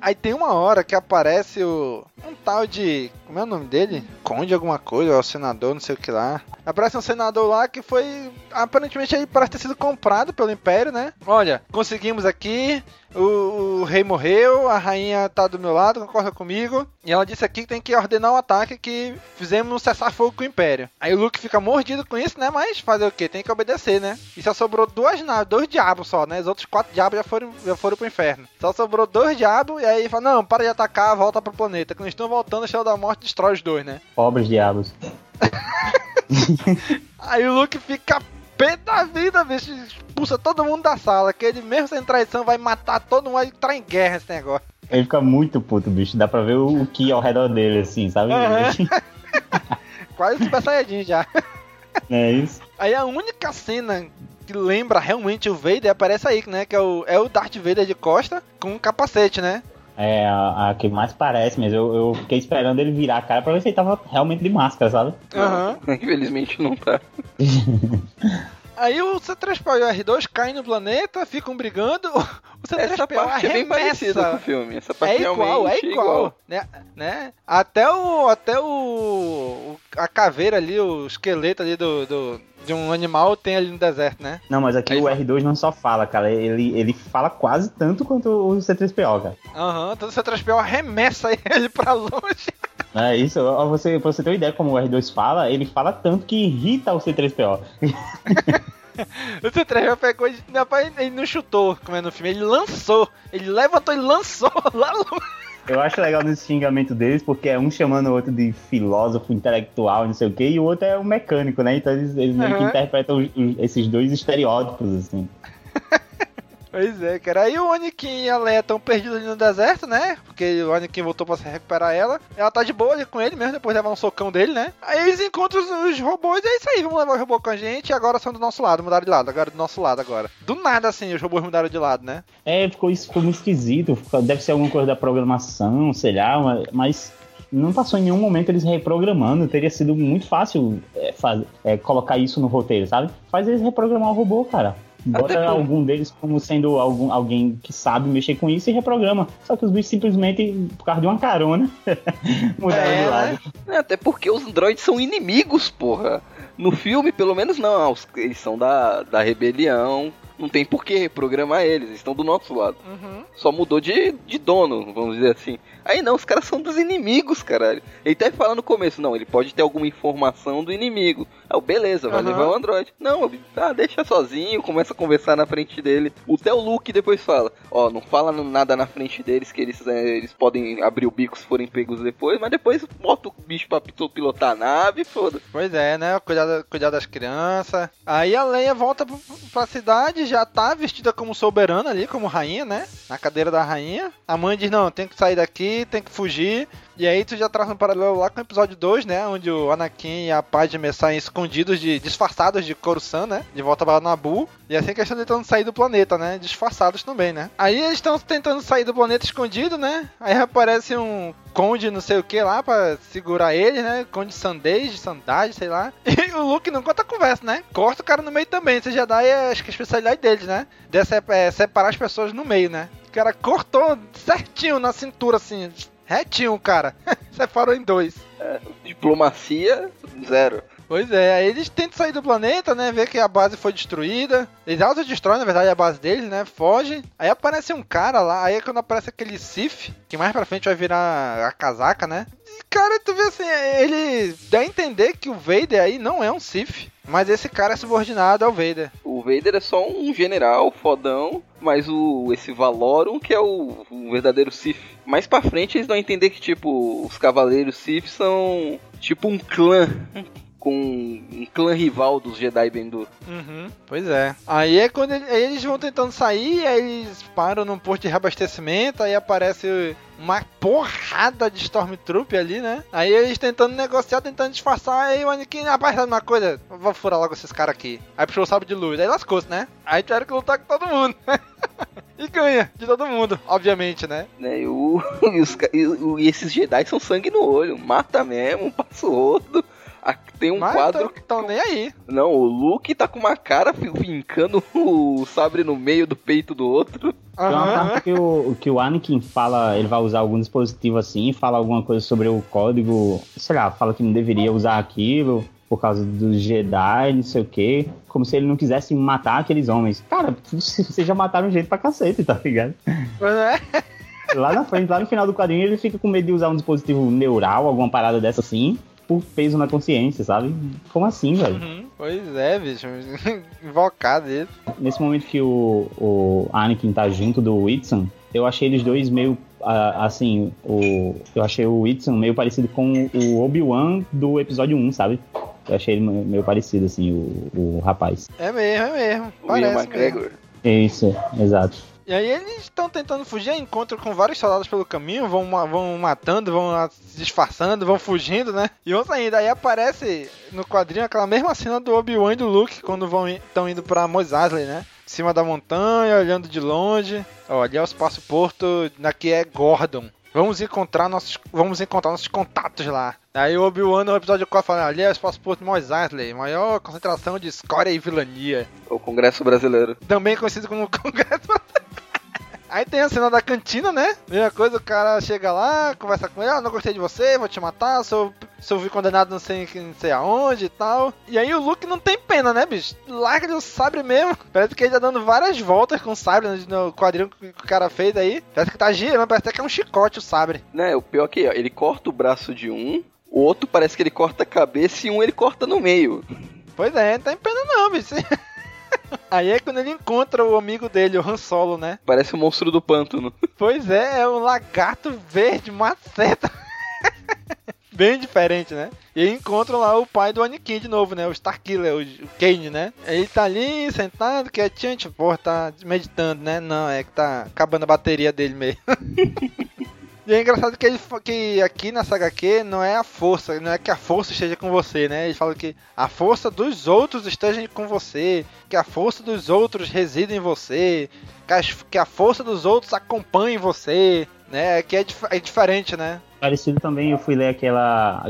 Aí tem uma hora que aparece um tal de... Como é o nome dele? Conde alguma coisa, o senador, não sei o que lá. Aparece um senador lá que foi... Aparentemente ele parece ter sido comprado pelo Império, né? Olha, conseguimos aqui, o rei morreu, a rainha tá do meu lado, concorda comigo. E ela disse aqui que tem que ordenar um ataque, que fizemos um cessar-fogo com o Império. Aí o Luke fica mordido com isso, né? Mas fazer o quê? Tem que obedecer, né? E só sobrou duas naves, 2 diabos só, né? Os outros 4 diabos já foram pro inferno. Só sobrou 2 diabos, e aí fala, não, para de atacar, volta pro planeta. Quando eles estão voltando, a Estrela da Morte destrói os 2, né? Pobres diabos. Aí o Luke fica pé da vida, bicho. Expulsa todo mundo da sala. Que ele, mesmo sem traição, vai matar todo mundo e entrar em guerra esse negócio. Ele fica muito puto, bicho. Dá pra ver o que ao redor dele, assim, sabe? Uhum. Quase Super Saiyajin já. É isso. Aí a única cena que lembra realmente o Vader aparece aí, né? Que é o Darth Vader de costa com um capacete, né? É, a que mais parece, mas eu fiquei esperando ele virar a cara pra ver se ele tava realmente de máscara, sabe? Aham. Uhum. Infelizmente não tá. Aí o C3PO e o R2 caem no planeta, ficam brigando. O C3PO essa parte é bem parecida com o filme. Essa parte é igual. Né? Até a caveira ali, o esqueleto ali de um animal tem ali no deserto, né? Não, mas aqui aí o R2 não só fala, cara. Ele fala quase tanto quanto o C3PO, cara. Aham, então o C3PO arremessa ele pra longe. É isso, pra você ter uma ideia como o R2 fala, ele fala tanto que irrita o C3PO. O C3PO pegou, ele não chutou, como é no filme, ele levantou e lançou lá longe. Eu acho legal nesse xingamento deles, porque é um chamando o outro de filósofo, intelectual, não sei o quê, e o outro é um mecânico, né? Então eles meio que interpretam esses dois estereótipos, assim. Pois é, cara. Aí o Anakin e a Leia estão perdidos ali no deserto, né? Porque o Anakin voltou pra recuperar ela. Ela tá de boa ali com ele mesmo, depois de levar um socão dele, né? Aí eles encontram os robôs e é isso aí. Vamos levar os robôs com a gente e agora são do nosso lado. Mudaram de lado, agora é do nosso lado agora. Do nada, assim, os robôs mudaram de lado, né? É, ficou muito esquisito. Deve ser alguma coisa da programação, sei lá, mas... Não passou em nenhum momento eles reprogramando. Teria sido muito fácil colocar isso no roteiro, sabe? Faz eles reprogramar o robô, cara. Bota algum deles como sendo alguém que sabe mexer com isso e reprograma. Só que os bichos simplesmente, por causa de uma carona, mudaram de lado. Até porque os androides são inimigos, porra. No filme, pelo menos não. Eles são da rebelião. Não tem por que reprogramar eles. Eles estão do nosso lado. Uhum. Só mudou de dono, vamos dizer assim. Aí não, os caras são dos inimigos, caralho. Ele até fala no começo, não, ele pode ter alguma informação do inimigo. Aí, beleza, vai levar o Android. Não, deixa sozinho, começa a conversar na frente dele. Até o Luke depois fala, não fala nada na frente deles, que eles podem abrir o bico se forem pegos depois, mas depois bota o bicho pra pilotar a nave, foda-se. Pois é, né, cuidar das crianças. Aí a Leia volta pra cidade, já tá vestida como soberana ali, como rainha, né, na cadeira da rainha. A mãe diz, não, tem que sair daqui, tem que fugir, e aí tu já traz um paralelo lá com o episódio 2, né, onde o Anakin e a Padmé saem escondidos, disfarçados de Coruscant, né, de volta para Naboo, e assim a questão de tentando sair do planeta, né, disfarçados também, né. Aí eles estão tentando sair do planeta escondido, né, aí aparece um Conde não sei o que lá pra segurar ele, né, Conde Sandage, sei lá, e o Luke não conta a conversa, né, corta o cara no meio também, você já dá, acho que a especialidade deles, né, separar as pessoas no meio, né. O cara cortou certinho na cintura, assim, retinho, cara. Separou em dois. Diplomacia, zero. Pois é, aí eles tentam sair do planeta, né, ver que a base foi destruída. Eles autodestroem, na verdade, a base deles, né, fogem. Aí aparece um cara lá, aí é quando aparece aquele Sif, que mais pra frente vai virar a casaca, né. E, cara, tu vê assim, ele dá a entender que o Vader aí não é um Sif. Mas esse cara é subordinado ao Vader. O Vader é só um general fodão, mas esse Valorum que é o verdadeiro Sith. Mais pra frente eles vão entender que, tipo, os Cavaleiros Sith são tipo um clã, com um clã rival dos Jedi Bendu. Pois é. Aí é quando eles vão tentando sair, aí eles param num posto de reabastecimento, aí aparece uma porrada de Stormtrooper ali, né? Aí eles tentando negociar, tentando disfarçar, aí o Anakin, rapaz, sabe uma coisa? Vou furar logo esses caras aqui. Aí puxou o sabre de luz, aí lascou-se, né? Aí tiveram que lutar com todo mundo, né? E ganha de todo mundo, obviamente, né? E esses Jedi são sangue no olho, mata mesmo, um passa o outro. Tem um mas quadro que tão nem aí. Não, o Luke tá com uma cara fincando o sabre no meio do peito do outro. Tem uma parte que o Anakin fala, ele vai usar algum dispositivo assim, fala alguma coisa sobre o código, sei lá, fala que não deveria usar aquilo por causa dos Jedi, não sei o quê, como se ele não quisesse matar aqueles homens. Cara, vocês já mataram gente pra cacete, tá ligado? Mas é. Lá na frente, lá no final do quadrinho, ele fica com medo de usar um dispositivo neural, alguma parada dessa assim, por peso na consciência, sabe? Como assim, velho? Pois é, bicho. Invocado isso. Nesse momento que o Anakin tá junto do Whitson, eu achei eles dois meio... assim, eu achei o Whitson meio parecido com o Obi-Wan do episódio 1, sabe? Eu achei ele meio parecido, assim, o rapaz. É mesmo. Parece William McGregor. Isso, exato. E aí eles estão tentando fugir, encontram com vários soldados pelo caminho, vão matando, vão se disfarçando, vão fugindo, né? E vão saindo. Aí aparece no quadrinho aquela mesma cena do Obi-Wan e do Luke, quando estão indo pra Mos Eisley, né? Em cima da montanha, olhando de longe. Ó, ali é o espaço-porto, daqui é Gordon. Vamos encontrar nossos contatos lá. Aí o Obi-Wan no episódio 4 fala, ali é o espaço-porto de Mos Eisley, maior concentração de escória e vilania. O Congresso Brasileiro. Também conhecido como Congresso Brasileiro. Aí tem a cena da cantina, né? Mesma coisa, o cara chega lá, conversa com ele, não gostei de você, vou te matar, sou condenado não sei aonde e tal. E aí o Luke não tem pena, né, bicho? Larga o sabre mesmo. Parece que ele tá dando várias voltas com o sabre no quadrinho que o cara fez aí. Parece que tá girando, parece até que é um chicote o sabre. Né, o pior é que ele corta o braço de um, o outro parece que ele corta a cabeça e um ele corta no meio. Pois é, não tem pena não, bicho. Aí é quando ele encontra o amigo dele, o Han Solo, né? Parece o monstro do pântano. Pois é, é um lagarto verde, maceta. Bem diferente, né? E encontram lá o pai do Anakin de novo, né? O Starkiller, o Kane, né? Ele tá ali sentado, quietinho, tipo, porra, tá meditando, né? Não, é que tá acabando a bateria dele mesmo. E é engraçado que, aqui na saga Q não é a força, não é que a força esteja com você, né? Eles falam que a força dos outros esteja com você, que a força dos outros reside em você, que a força dos outros acompanhe você, né? Que é diferente, né? Parecido também, eu fui ler aquela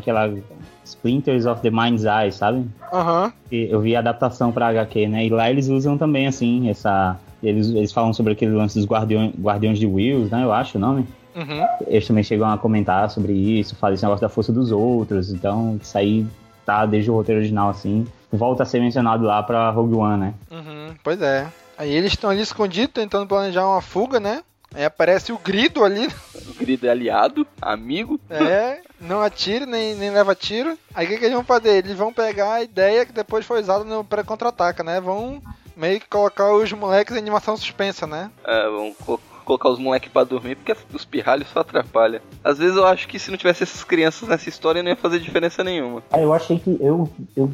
Splinters of the Mind's Eye, sabe? Aham. Uhum. Eu vi a adaptação pra HQ, né? E lá eles usam também, assim, essa... Eles falam sobre aquele lance dos guardiões de Wills, né? Eu acho o nome. Uhum. Eles também chegam a comentar sobre isso, fazem esse negócio da força dos outros, então isso aí tá desde o roteiro original, assim, volta a ser mencionado lá pra Rogue One, né? Uhum, pois é. Aí eles estão ali escondidos, tentando planejar uma fuga, né? Aí aparece o Grido ali. O Grido é aliado, amigo. É, não atira, nem leva tiro. Aí o que eles vão fazer? Eles vão pegar a ideia que depois foi usada no pré-contra-ataca, né? Vão meio que colocar os moleques em animação suspensa, né? É, vão colocar os moleques pra dormir, porque os pirralhos só atrapalham. Às vezes eu acho que se não tivesse essas crianças nessa história, não ia fazer diferença nenhuma. Ah, eu achei que... Eu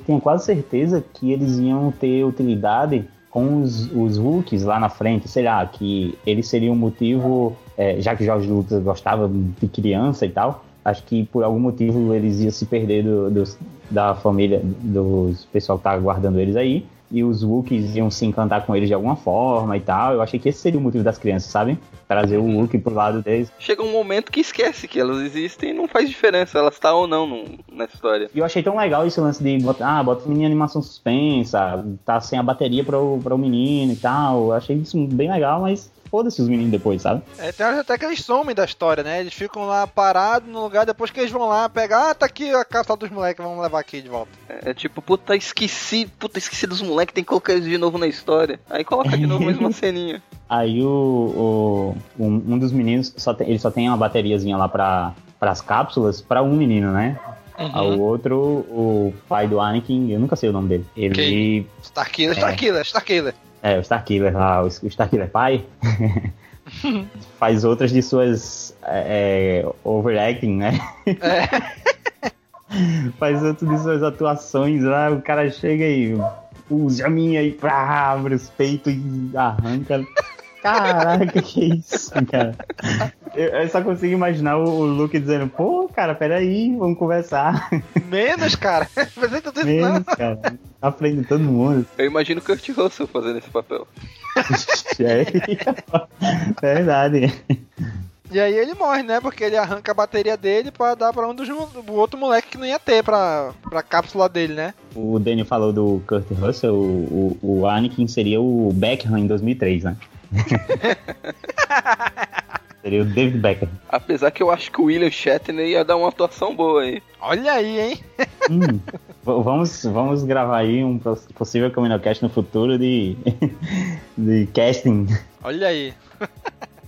tenho quase certeza que eles iam ter utilidade com os Wookiees lá na frente, sei lá, que eles seriam um motivo... já que George Lucas gostava de criança e tal, acho que por algum motivo eles iam se perder da família, dos pessoal que tá guardando eles aí. E os Wookiees iam se encantar com eles de alguma forma e tal. Eu achei que esse seria o motivo das crianças, sabe? Trazer o Wookiee pro lado deles. Chega um momento que esquece que elas existem e não faz diferença. Elas tá ou não na história. E eu achei tão legal esse lance de bota o menino em animação suspensa. Tá sem a bateria pro menino e tal. Eu achei isso bem legal, mas... Foda-se os meninos depois, sabe? É, tem horas até que eles somem da história, né? Eles ficam lá parados no lugar, depois que eles vão lá pegar... Ah, tá aqui a casa dos moleques, vamos levar aqui de volta. É tipo, esqueci dos moleques, tem que colocar eles de novo na história. Aí coloca de novo mais uma ceninha. Aí um dos meninos, ele só tem uma bateriazinha lá pras cápsulas, pra um menino, né? Uhum. O outro, o pai do Anakin, eu nunca sei o nome dele. Ele... Okay. Starkiller. É, o Starkiller lá, o Starkiller pai faz outras de suas overacting, né? É. Faz outras de suas atuações lá, o cara chega e usa a minha e abre os peitos e arranca. Caraca, que isso, cara? Eu só consigo imaginar o Luke dizendo, pô, cara, peraí, vamos conversar. Menos, cara. Menos, cara. Na frente de todo mundo. Eu imagino o Kurt Russell fazendo esse papel. É verdade. E aí ele morre, né? Porque ele arranca a bateria dele pra dar pra um dos outro moleque que não ia ter pra cápsula dele, né? O Daniel falou do Kurt Russell, o Anakin seria o Beckham em 2003, né? Seria o David Beckham. Apesar que eu acho que o William Shatner ia dar uma atuação boa aí. Olha aí, hein? Vamos gravar aí um possível Caminocast no futuro de casting. Olha aí.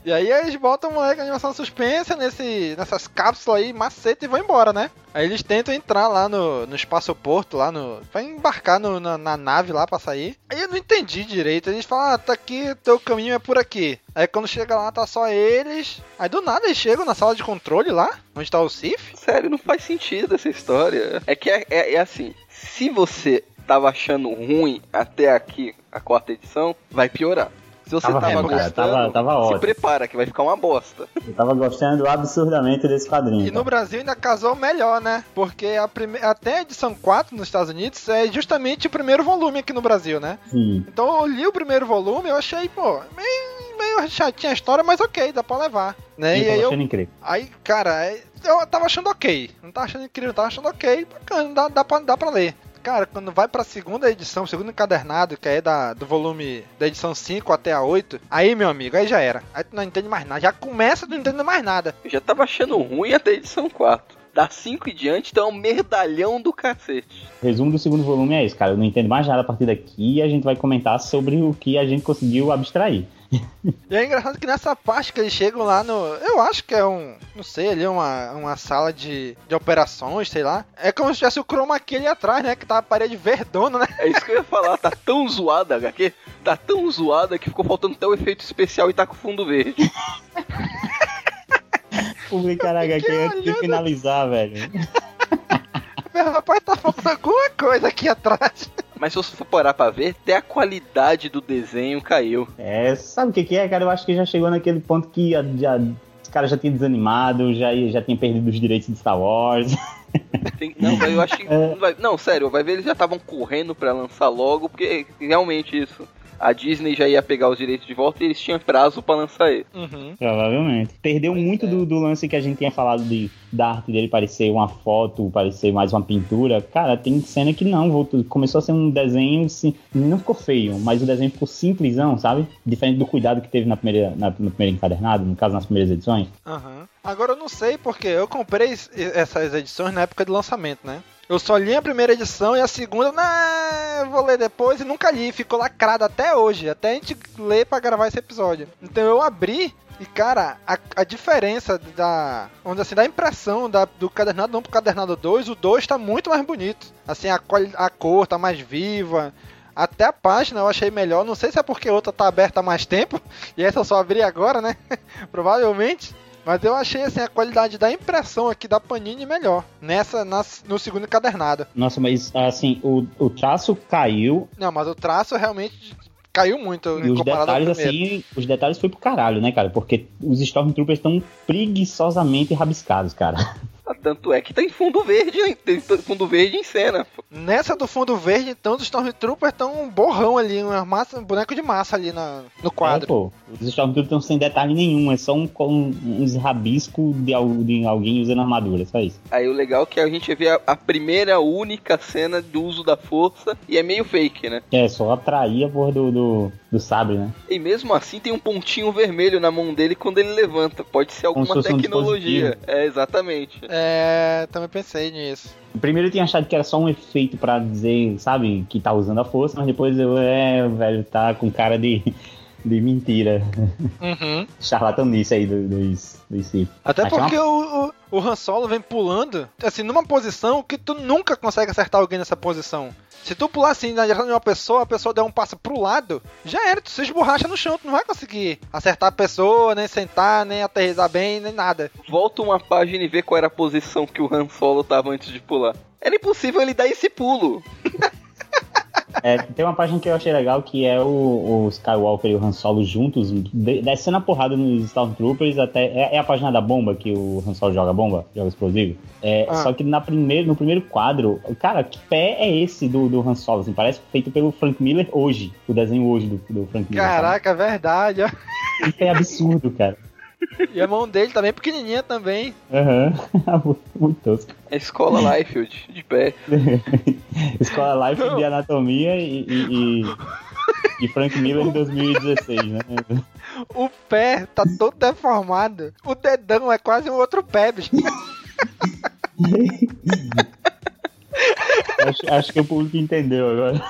E aí eles botam o moleque na animação suspensa nessas cápsulas aí, maceta, e vão embora, né? Aí eles tentam entrar lá no espaçoporto, lá no... Vai embarcar na nave lá pra sair. Aí eu não entendi direito. Eles falam, tá aqui, teu caminho é por aqui. Aí quando chega lá, tá só eles. Aí do nada eles chegam na sala de controle lá, onde tá o Sith. Sério, não faz sentido essa história. É que é assim, se você tava achando ruim até aqui, a 4ª edição, vai piorar. Se você tava gostando, tava ótimo. Se prepara que vai ficar uma bosta. Eu tava gostando absurdamente desse quadrinho. E no Brasil ainda casou melhor, né? Porque até a edição 4 nos Estados Unidos é justamente o primeiro volume aqui no Brasil, né? Sim. Então eu li o primeiro volume e eu achei, pô, meio chatinha a história, mas ok, dá pra levar. Né? E aí, incrível. Aí, cara, eu tava achando ok. Não tava achando incrível, tava achando ok. Bacana, dá pra ler. Cara, quando vai pra 2ª edição, 2º encadernado, que é do volume da edição 5 até a 8, aí, meu amigo, aí já era. Aí tu não entende mais nada, já começa tu não entendendo mais nada. Eu já tava achando ruim até a edição 4. Da 5 e diante, então é um merdalhão do cacete. Resumo do 2º volume é esse, cara. Eu não entendo mais nada a partir daqui e a gente vai comentar sobre o que a gente conseguiu abstrair. E é engraçado que nessa parte que eles chegam lá no... Eu acho que é um... Não sei, ali uma sala de operações, sei lá. É como se tivesse o chroma key ali atrás, né? Que tá a parede verdona, né? É isso que eu ia falar. Tá tão zoada a HQ. Tá tão zoada que ficou faltando até o efeito especial e tá com fundo verde. Publicar a HQ antes de finalizar, velho. Meu rapaz, tá faltando alguma coisa aqui atrás. Mas se você for parar pra ver, até a qualidade do desenho caiu. É, sabe o que é, cara? Eu acho que já chegou naquele ponto que os caras já tinham desanimado, já tinham perdido os direitos de Star Wars. Não, velho, eu acho que... Não, sério, vai ver, eles já estavam correndo pra lançar logo, porque realmente isso... A Disney já ia pegar os direitos de volta e eles tinham prazo pra lançar ele. Uhum. Provavelmente. Perdeu muito do lance que a gente tinha falado da arte dele parecer uma foto, parecer mais uma pintura. Cara, tem cena que não. Começou a ser um desenho, não ficou feio, mas o desenho ficou simplesão, sabe? Diferente do cuidado que teve no primeiro encadernado, no caso, nas primeiras edições. Uhum. Agora eu não sei porque eu comprei essas edições na época do lançamento, né? Eu só li a primeira edição e a segunda, vou ler depois, e nunca li. Ficou lacrado até hoje, até a gente ler pra gravar esse episódio. Então eu abri e, cara, a diferença da impressão do Cadernado 1 pro Cadernado 2, o 2 tá muito mais bonito. Assim, a cor tá mais viva, até a página eu achei melhor. Não sei se é porque a outra tá aberta há mais tempo, e essa eu só abri agora, né? Provavelmente. Mas eu achei, assim, a qualidade da impressão aqui da Panini melhor, no segundo encadernado. Nossa, mas, assim, o traço caiu... Não, mas o traço realmente caiu muito e comparado ao primeiro. Assim, os detalhes foi pro caralho, né, cara? Porque os Stormtroopers estão preguiçosamente rabiscados, cara. Tanto é que tá em fundo verde, tem fundo verde em cena. Nessa do fundo verde, então, os Stormtroopers estão um borrão ali, um boneco de massa ali no quadro. É, pô, os Stormtroopers estão sem detalhe nenhum, é só uns rabiscos de alguém usando armadura, só isso. Aí o legal é que a gente vê a primeira, única cena do uso da força, e é meio fake, né? É, só atrair a porra do sabre, né? E mesmo assim tem um pontinho vermelho na mão dele quando ele levanta, pode ser alguma tecnologia. É, exatamente. É, também pensei nisso. Primeiro eu tinha achado que era só um efeito pra dizer, sabe, que tá usando a força, mas depois velho, tá com cara de mentira. Uhum. Charlatanice aí do até achei porque o Han Solo vem pulando, assim, numa posição que tu nunca consegue acertar alguém nessa posição. Se tu pular assim na direção de uma pessoa, a pessoa der um passo pro lado, já era, tu se esborracha no chão, tu não vai conseguir acertar a pessoa, nem sentar, nem aterrizar bem, nem nada. Volta uma página e vê qual era a posição que o Han Solo tava antes de pular. Era impossível ele dar esse pulo. É, tem uma página que eu achei legal, que é o Skywalker e o Han Solo juntos descendo a porrada nos Stormtroopers até... É a página da bomba, que o Han Solo joga bomba, joga explosivo. Só que no primeiro quadro, cara, que pé é esse do Han Solo? Assim, parece feito pelo Frank Miller hoje, o desenho hoje do Frank Miller. Caraca, sabe? É verdade, ó. Que pé absurdo, cara. E a mão dele também, pequenininha também. Aham, muito tosco. É escola Liefeld, de pé. Escola Liefeld de anatomia e Frank Miller em 2016, né? O pé tá todo deformado. O dedão é quase um outro pé, bicho. Acho que o público entendeu agora.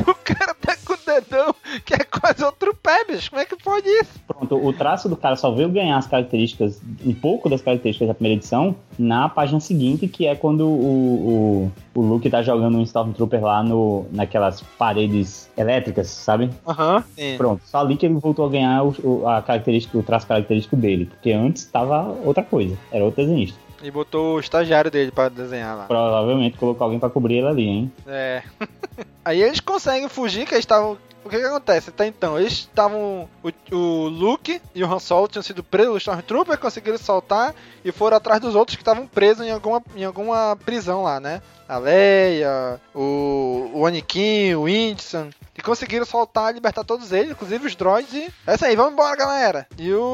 O cara tá com o dedão que é quase outro pé, bicho. Como é que pode isso? Pronto, o traço do cara só veio ganhar as características, um pouco das características da primeira edição, na página seguinte, que é quando o Luke tá jogando um Stormtrooper lá naquelas paredes elétricas, sabe? Aham. Uhum. Pronto, só ali que ele voltou a ganhar o traço característico dele, porque antes tava outra coisa, era outro desenhista. E botou o estagiário dele pra desenhar lá. Provavelmente colocou alguém pra cobrir ele ali, hein? É. Aí eles conseguem fugir, que eles estavam... O que acontece? Até então, eles estavam... O Luke e o Han Solo tinham sido presos pelos Stormtroopers, conseguiram soltar e foram atrás dos outros que estavam presos em alguma prisão lá, né? A Leia, o Anakin, o Winston... E conseguiram soltar, libertar todos eles, inclusive os droids, e... É isso aí, vamos embora, galera!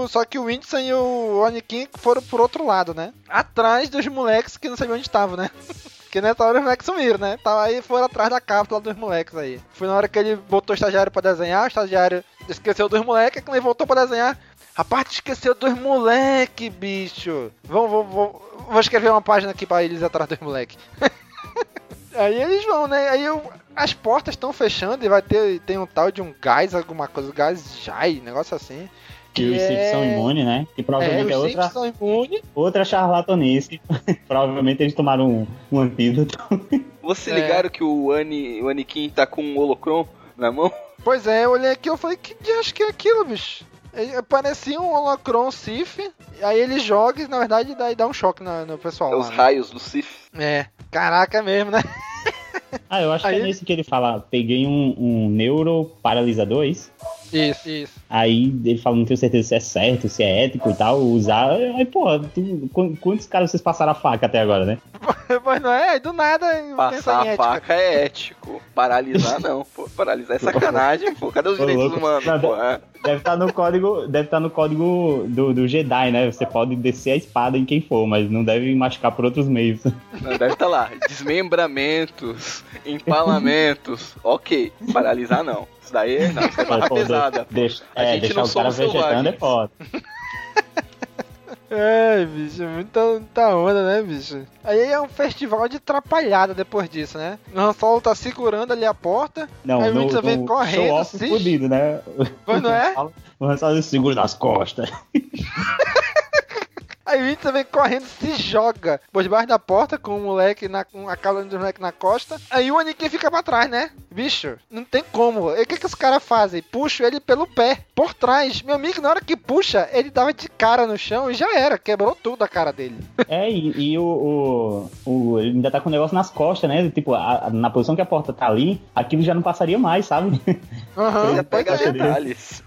Só que o Winston e o Anakin foram por outro lado, né? Atrás dos moleques que não sabiam onde estavam, né? Porque nessa hora os moleques sumiram, né? Tava aí, foram atrás da cápsula dos moleques aí. Foi na hora que ele botou o estagiário pra desenhar, o estagiário esqueceu dos moleques, e quando ele voltou pra desenhar... Rapaz, esqueceu dos moleques, bicho! Vou escrever uma página aqui pra eles atrás dos moleques. Aí eles vão, né? Aí as portas estão fechando e vai ter, tem um tal de um gás, alguma coisa, gás jai, negócio assim. Que os Sith são imunes, né? Que provavelmente é outra. São imune. Outra charlatanice. Provavelmente eles tomaram um antídoto. Vocês ligaram que o Anakin tá com um holocron na mão? Pois é, eu olhei aqui e falei, que dias que é aquilo, bicho? Parecia um holocron Sith, aí ele joga e na verdade dá um choque no pessoal. É os raios do Sith. É, caraca mesmo, né? Ah, eu acho que é nesse que ele fala, peguei um neuroparalisador, isso? Isso. Aí ele fala, não tenho certeza se é certo, se é ético e tal, usar. Aí, porra, quantos caras vocês passaram a faca até agora, né? Mas não é, do nada. Passar a faca é ético. Paralisar não, pô. Paralisar é sacanagem, pô. Cadê os direitos humanos, pô? Deve estar no código, do Jedi, né? Você pode descer a espada em quem for, mas não deve machucar por outros meios. Não, deve estar lá. Desmembramentos, empalamentos. Ok, paralisar não. Isso daí é uma pesada. Deixar o cara vegetando é foda. É, bicho, muita onda, né, bicho? Aí é um festival de atrapalhada depois disso, né? O Han Solo tá segurando ali a porta, aí o Rinzler vem correndo, show off fudido, né? Mas não é? O Han Solo segura nas costas. Aí o Rinzler vem correndo, se joga por debaixo da porta com o moleque, com a cauda do moleque na costa. Aí o Anakin fica pra trás, né? Bicho, não tem como. E o que os caras fazem? Puxam ele pelo pé, por trás. Meu amigo, na hora que puxa, ele dava de cara no chão e já era. Quebrou tudo a cara dele. É, e ele ainda tá com o negócio nas costas, né? Tipo, na posição que a porta tá ali, aquilo já não passaria mais, sabe? Aham, pega detalhes.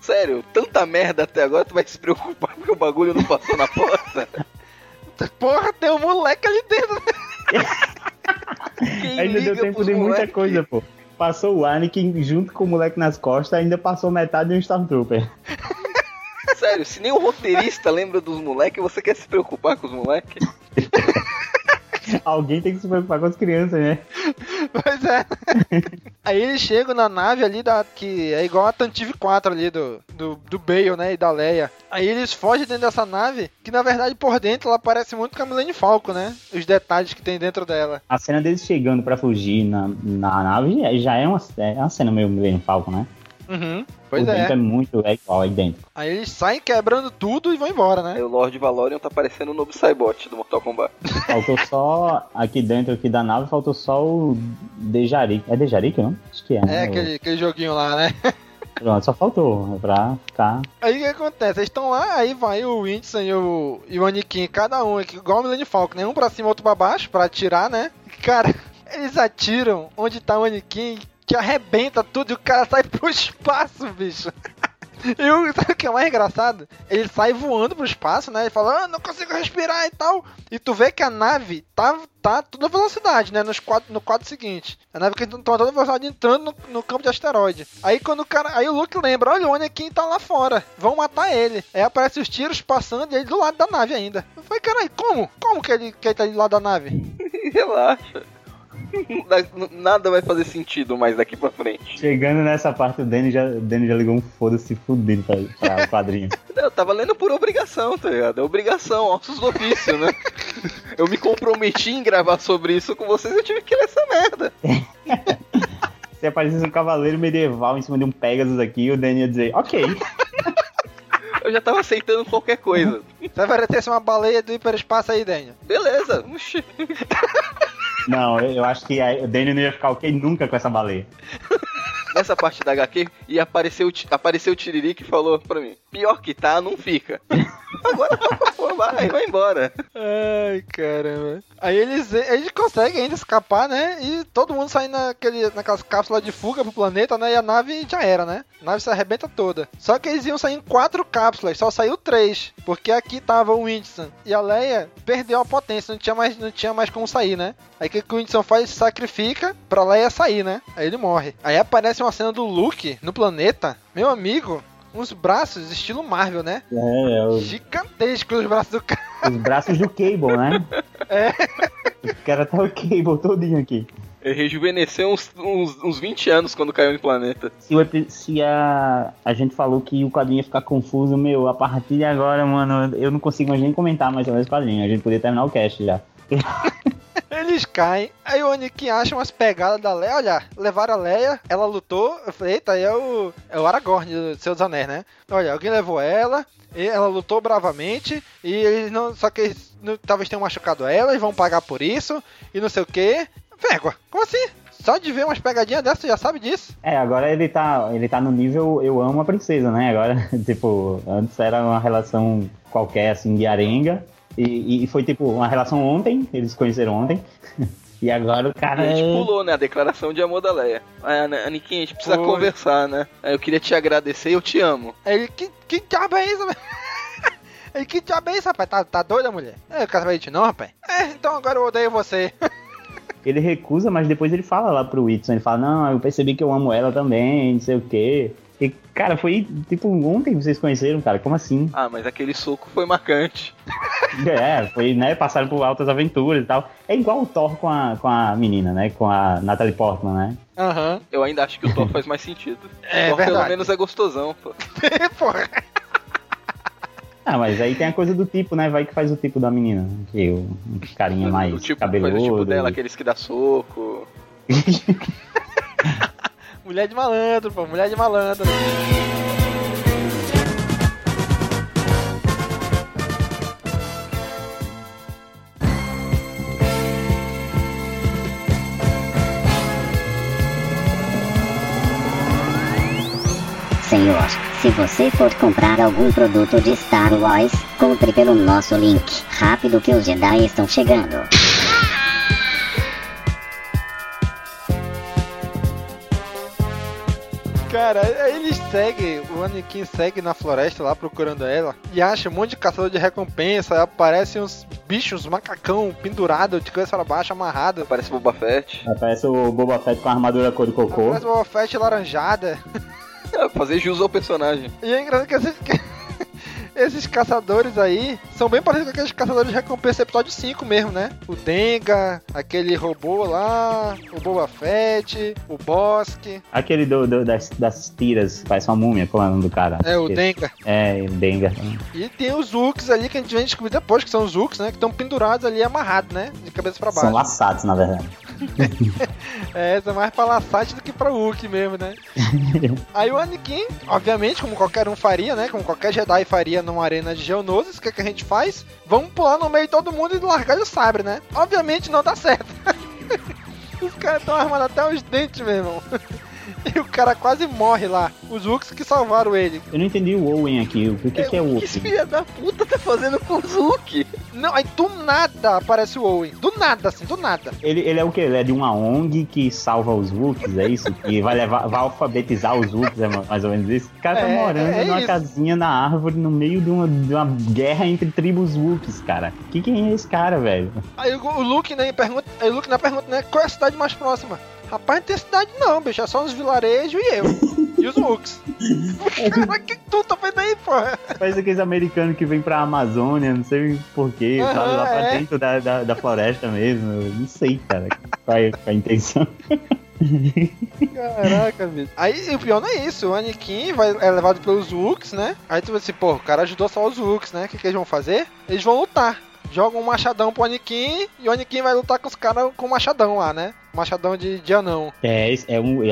Sério, tanta merda até agora, tu vai se preocupar porque o bagulho não passou na porta? Porra, tem um moleque ali dentro. Ainda deu tempo de muita coisa, pô. Passou o Anakin junto com o moleque nas costas, ainda passou metade de um Stormtrooper. Sério, se nem o roteirista lembra dos moleques, você quer se preocupar com os moleques? Alguém tem que se preocupar com as crianças, né? Pois é. Aí eles chegam na nave ali, que é igual a Tantive 4 ali do Bale, né? E da Leia. Aí eles fogem dentro dessa nave, que na verdade por dentro ela parece muito com a Millennium Falcon, né? Os detalhes que tem dentro dela. A cena deles chegando pra fugir na nave já é uma cena meio Millennium Falcon, né? Uhum, pois é. É muito igual, é idêntico. Aí eles saem quebrando tudo e vão embora, né? O Lord Valorian tá parecendo o novo Cybot do Mortal Kombat. Faltou só, aqui dentro aqui da nave, faltou só o Dejarik. É Dejarik, não? Acho que é, né? É, aquele joguinho lá, né? Pronto, só faltou pra ficar. Aí o que acontece? Eles estão lá, aí vai o Winston e o Anakin, cada um, igual o Millennium Falcon, né? Um pra cima, outro pra baixo, pra atirar, né? Cara, eles atiram onde tá o Anakin, que arrebenta tudo e o cara sai pro espaço, bicho. E sabe o que é mais engraçado? Ele sai voando pro espaço, né? Ele fala, não consigo respirar e tal. E tu vê que a nave tá toda velocidade, né? No quadro seguinte. A nave que tá toda velocidade entrando no campo de asteroide. Aí quando o cara... Aí o Luke lembra, olha o Anakin tá lá fora. Vão matar ele. Aí aparecem os tiros passando e ele do lado da nave ainda. Eu falei, caralho, como? Como que ele tá do lado da nave? Relaxa. Nada vai fazer sentido mais daqui pra frente. Chegando nessa parte, o Danny já ligou um foda-se fudido pra o quadrinho. Eu tava lendo por obrigação, tá ligado? É obrigação, ossos do ofício, né? Eu me comprometi em gravar sobre isso com vocês, eu tive que ler essa merda. Se aparecesse um cavaleiro medieval em cima de um Pegasus aqui, o Danny ia dizer, ok. Eu já tava aceitando qualquer coisa. Vai aparecer uma baleia do hiperespaço aí, Danny. Beleza. Oxi. Não, eu acho que o Daniel não ia ficar ok nunca com essa baleia. Nessa parte da HQ, e apareceu o Tiririca e falou pra mim, pior que tá, não fica. Agora vai embora. Ai, caramba. Aí eles conseguem ainda escapar, né? E todo mundo sai naquelas cápsulas de fuga pro planeta, né? E a nave já era, né? A nave se arrebenta toda. Só que eles iam sair em 4 cápsulas, só saiu 3. Porque aqui tava o Winston e a Leia perdeu a potência, não tinha mais como sair, né? Aí o que o Winston faz? Ele se sacrifica pra Leia sair, né? Aí ele morre. Aí aparece uma cena do Luke no planeta, meu amigo, uns braços estilo Marvel, né? Gigantescos os braços do cara. Os braços do Cable, né? É. O cara tá o Cable todinho aqui. Ele rejuvenesceu uns 20 anos quando caiu no planeta. Se a gente falou que o quadrinho ia ficar confuso, meu, a partir de agora, mano, eu não consigo mais nem comentar mais sobre esse quadrinho. A gente podia terminar o cast já. Eles caem, aí o Anakin acha umas pegadas da Leia, olha, levaram a Leia, ela lutou, eu falei, eita, aí é o Aragorn do Senhor dos Anéis, né? Olha, alguém levou ela, e ela lutou bravamente, e eles não, só que eles não, talvez tenham machucado ela, e vão pagar por isso, e não sei o quê. Vergonha, como assim? Só de ver umas pegadinhas dessas, você já sabe disso. É, agora ele tá no nível eu amo a princesa, né? Agora, tipo, antes era uma relação qualquer, assim, de arenga. E foi, tipo, uma relação ontem, eles se conheceram ontem. E agora o cara... E a gente pulou, né? A declaração de amor da Leia. Anakin, a gente precisa conversar, né? Eu queria te agradecer, eu te amo. Ele, que diabo é isso, velho? Ele, que diabo é isso, rapaz? Tá doida, mulher? É, o cara vai dizer, não, rapaz? É, então agora eu odeio você. Ele recusa, mas depois ele fala lá pro Whitson, ele fala, não, eu percebi que eu amo ela também, não sei o quê. E, cara, foi tipo ontem que vocês conheceram, cara, como assim? Ah, mas aquele soco foi marcante. É, foi, né, passaram por altas aventuras e tal. É igual o Thor com a menina, né, com a Natalie Portman, né? Aham. Uhum. Eu ainda acho que o Thor faz mais sentido. É, o Thor, verdade. Pelo menos é gostosão, pô. Porra. Ah, mas aí tem a coisa do tipo, né? Vai que faz o tipo da menina. Que o carinha mais tipo, cabeludo. Faz o tipo dela, aqueles que dá soco. Mulher de malandro, pô. Mulher de malandro. Senhor, se você for comprar algum produto de Star Wars, compre pelo nosso link. Rápido que os Jedi estão chegando. Cara, eles seguem, o Anakin segue na floresta lá procurando ela e acha um monte de caçador de recompensa. Aparecem uns bichos, uns macacão pendurado de cabeça para baixo, amarrado. Aparece o Boba Fett. Aparece o Boba Fett com a armadura cor de cocô. Aparece o Boba Fett laranjada. Fazer jus ao personagem. E é engraçado que esses caçadores aí são bem parecidos com aqueles caçadores de recompensa episódio 5 mesmo, né? O Denga, aquele robô lá, o Boba Fett, o Bosque. Aquele das tiras, parece uma múmia, como é o nome do cara? É, o Denga. É, o Denga. E tem os Uks ali, que a gente vem descobrir depois, que são os Uks, né? Que estão pendurados ali, amarrados, né? De cabeça pra baixo. São laçados, na verdade. É mais pra laçate do que pra Hulk mesmo, né? Aí o Anakin, obviamente, como qualquer um faria, né? Como qualquer Jedi faria numa arena de Geonosis, o que a gente faz? Vamos pular no meio de todo mundo e largar o sabre, né? Obviamente não dá certo. Os caras estão armados até os dentes, meu irmão. E o cara quase morre lá. Os Uks que salvaram ele. Eu não entendi o Owen aqui. O que é o Owen? Que filha da puta tá fazendo com os Uks? Não, aí do nada aparece o Owen. Do nada, assim, do nada. Ele é o quê? Ele é de uma ONG que salva os Uks, é isso? E vai alfabetizar os Uks, é mais ou menos isso? O cara tá morando numa casinha na árvore, no meio de uma guerra entre tribos Uks, cara. Quem é esse cara, velho? Aí o Luke, né, pergunta, né, qual é a cidade mais próxima? Rapaz, não tem cidade não, bicho, é só os vilarejos e eu. E os Uks. Cara, que tu tá vendo aí, porra? Parece aqueles americanos que vêm pra Amazônia, não sei porquê, sabe? Lá pra dentro da floresta mesmo. Não sei, cara, qual é a intenção. Caraca, bicho. Aí o pior não é isso, o Anakin é levado pelos Uks, né? Aí tu vai assim, pô, o cara ajudou só os Uks, né? O que eles vão fazer? Eles vão lutar. Joga um machadão pro Anakin e o Anakin vai lutar com os caras com o machadão lá, né? Machadão de anão. É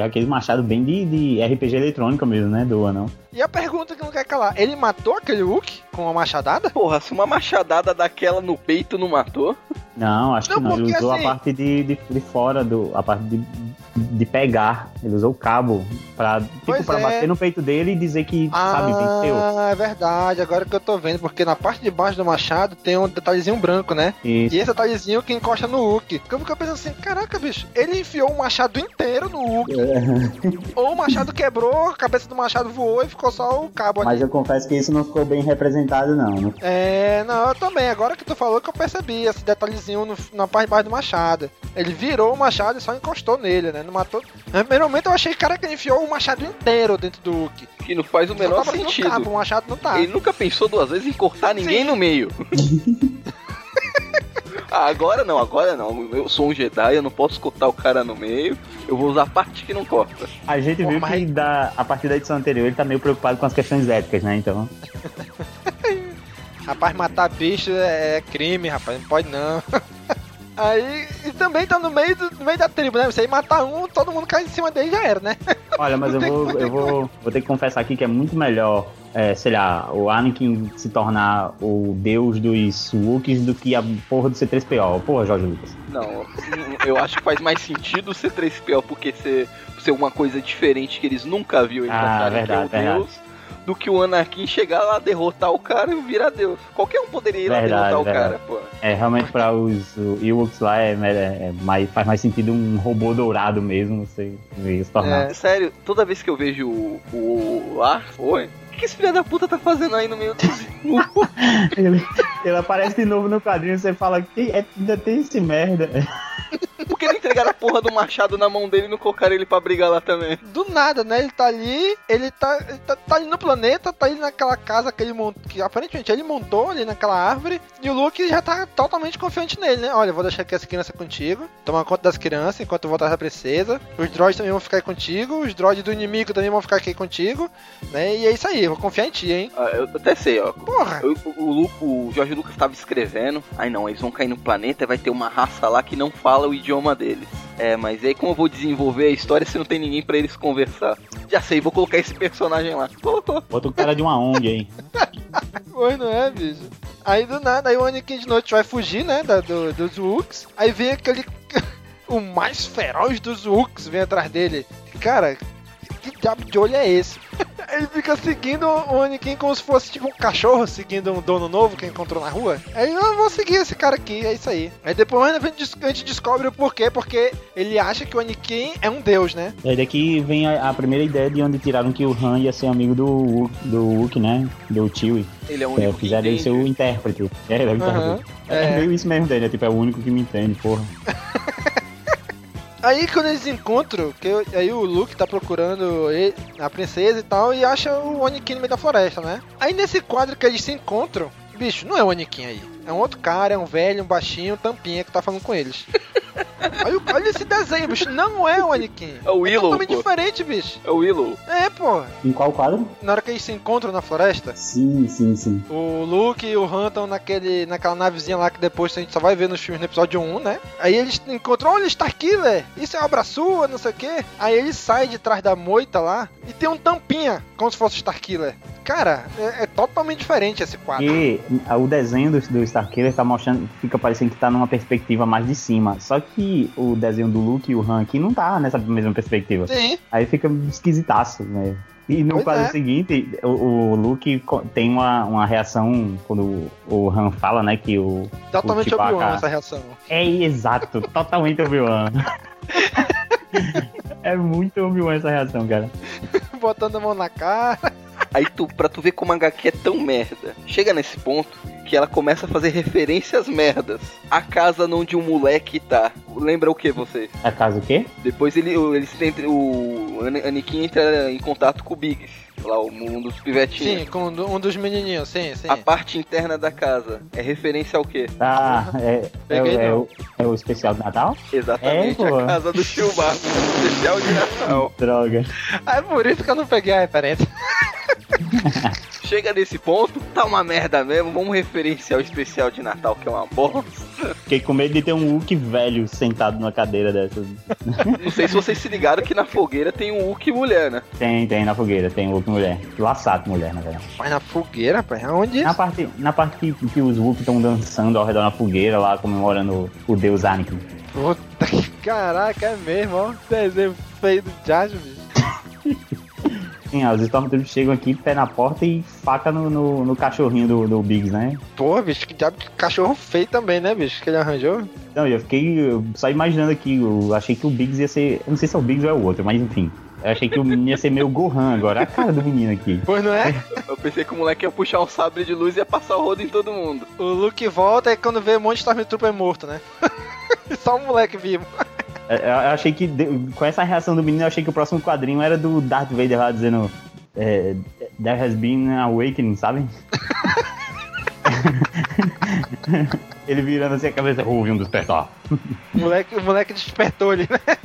aquele machado bem de RPG eletrônico mesmo, né? Do anão. E a pergunta que não quer calar, ele matou aquele Hulk com uma machadada? Porra, se uma machadada daquela no peito não matou? Não, acho que não. Ele usou assim... a parte de fora, a parte de pegar. Ele usou o cabo pra bater no peito dele e dizer que, sabe, venceu. Ah, é verdade. Agora que eu tô vendo, porque na parte de baixo do machado tem um detalhezinho branco, né? Isso. E esse detalhezinho que encosta no Hulk. Porque eu fico pensando assim, caraca, bicho, ele enfiou o machado inteiro no Hulk. Ou o machado quebrou, a cabeça do machado voou e ficou só o cabo ali. Mas eu confesso que isso não ficou bem representado, não, né? É, não, eu também. Agora que tu falou que eu percebi esse detalhezinho na parte de baixo do machado. Ele virou o machado e só encostou nele, né? Não matou. No primeiro momento eu achei, cara, que ele enfiou o machado inteiro dentro do Hulk. Que não faz o menor sentido. Cabo, o machado não tá. Ele nunca pensou duas vezes em cortar ninguém no meio. Agora não. Eu sou um Jedi, eu não posso cortar o cara no meio. Eu vou usar a parte que não corta. A gente viu que a partir da edição anterior ele tá meio preocupado com as questões éticas, né? Então. Rapaz, matar bicho é crime, rapaz. Não pode não. Aí também tá no meio da tribo, né? Você matar um, todo mundo cai em cima dele e já era, né? Olha, mas eu vou ter que confessar aqui que é muito melhor, sei lá, o Anakin se tornar o deus dos Wookiees do que a porra do C3PO. Porra, George Lucas. Não, eu acho que faz mais sentido o C3PO porque ser uma coisa diferente que eles nunca viram ele passarem que é o deus, do que o Anakin chegar lá, derrotar o cara e virar deus. Qualquer um poderia ir lá derrotar o cara, pô. É, realmente pra os Ewoks lá faz mais sentido um robô dourado mesmo, você se tornar. É, sério, toda vez que eu vejo o Arthur, o que esse filho da puta tá fazendo aí no meio do ele aparece de novo no quadrinho e você fala, ainda tem esse merda. Por que não entregaram a porra do machado na mão dele e não colocaram ele pra brigar lá também? Do nada, né? Ele tá ali, ele tá ali no planeta, tá ali naquela casa que ele montou, que aparentemente ele montou ali naquela árvore, e o Luke já tá totalmente confiante nele, né? Olha, eu vou deixar aqui essa criança contigo, tomar conta das crianças enquanto eu voltar da princesa, os droids também vão ficar aí contigo, os droids do inimigo também vão ficar aqui contigo, né? E é isso aí, eu vou confiar em ti, hein? Ah, eu até sei, ó. Porra! O George Lucas tava escrevendo, aí não, eles vão cair no planeta, vai ter uma raça lá que não fala o idioma deles. É, mas aí como eu vou desenvolver a história se não tem ninguém pra eles conversar? Já sei, vou colocar esse personagem lá. Colocou. Bota o cara de uma ONG, hein? Pois não é, bicho? Aí do nada, aí o Anakin de noite vai fugir, né, dos Wooks. Aí vem aquele... o mais feroz dos Wooks vem atrás dele. Cara, que diabo de olho é esse? Ele fica seguindo o Anakin como se fosse tipo um cachorro seguindo um dono novo que encontrou na rua. Aí eu vou seguir esse cara aqui, é isso aí. Aí depois a gente descobre o porquê, porque ele acha que o Anakin é um deus, né? Aí daqui vem a primeira ideia de onde tiraram que o Han ia ser amigo do Wookiee, né? Do Chewie. Ele é o único que já deve ser o intérprete. É, ele é o intérprete. É meio isso mesmo, né? Tipo, é o único que me entende, porra. Aí quando eles encontram, aí o Luke tá procurando a princesa e tal, e acha o Anakin no meio da floresta, né? Aí nesse quadro que eles se encontram, bicho, não é o Anakin aí. É um outro cara, é um velho, um baixinho, um tampinha que tá falando com eles. Olha esse desenho, bicho, não é o Anakin. É o Willow, é totalmente diferente, bicho. É o Willow. É, pô. Em qual quadro? Na hora que eles se encontram na floresta. Sim. O Luke e o Han estão naquela navezinha lá que depois a gente só vai ver nos filmes no episódio 1, né? Aí eles encontram, olha, ele está aqui, velho. Isso é obra sua, não sei o quê. Aí ele sai de trás da moita lá e tem um tampinha, como se fosse o Starkiller. Cara, é totalmente diferente esse quadro. E o desenho do Starkiller tá mostrando, fica parecendo que tá numa perspectiva mais de cima. Só que o desenho do Luke e o Han aqui não tá nessa mesma perspectiva. Sim. Aí fica esquisitaço, né? E no quadro seguinte, o Luke tem uma reação quando o Han fala, né? Que o. Totalmente Obi-Wan essa reação. É exato, totalmente Obi-Wan. É muito Obi-Wan essa reação, cara. Botando a mão na cara. Aí pra tu ver como a HQ é tão merda, chega nesse ponto que ela começa a fazer referências merdas. A casa onde o moleque tá. Lembra o que você? A casa o quê? Depois o Anakin entra em contato com o Biggs. Lá, um dos pivetinhos. Sim, com um dos menininhos, sim. A parte interna da casa é referência ao quê? Ah, é o especial de Natal? Exatamente, a casa do tio Marcos, especial de Natal. Droga. É por isso que eu não peguei a referência. Chega nesse ponto, tá uma merda mesmo, vamos referenciar o especial de Natal, que é uma bosta. Fiquei com medo de ter um Wookiee velho sentado numa cadeira dessas. Não sei se vocês se ligaram que na fogueira tem um Wookiee mulher, né? Tem na fogueira, tem um Wookiee mulher. Laçado mulher, na verdade. Mas na fogueira, rapaz, onde é? Na parte que os Wookiees estão dançando ao redor da fogueira, lá comemorando o deus Anakin. Puta que caraca, é mesmo, ó. Desenho feio do Jajo, bicho. Sim, os Stormtroopers chegam aqui, pé na porta e faca no cachorrinho do Biggs, né? Pô, bicho, que diabo de cachorro feio também, né, bicho, que ele arranjou? Não, eu só imaginando aqui, eu achei que o Biggs ia ser, eu não sei se é o Biggs ou é o outro, mas enfim, eu achei que o menino ia ser meio Gohan agora, a cara do menino aqui. Pois não é? Eu pensei que o moleque ia puxar um sabre de luz e ia passar o rodo em todo mundo. O Luke volta e quando vê um monte de Stormtrooper morto, né? Só um moleque vivo. Eu achei que, com essa reação do menino, eu achei que o próximo quadrinho era do Darth Vader lá dizendo There has been an awakening, sabe? Ele virando assim a cabeça, ouvi um despertar. O moleque despertou ele, né?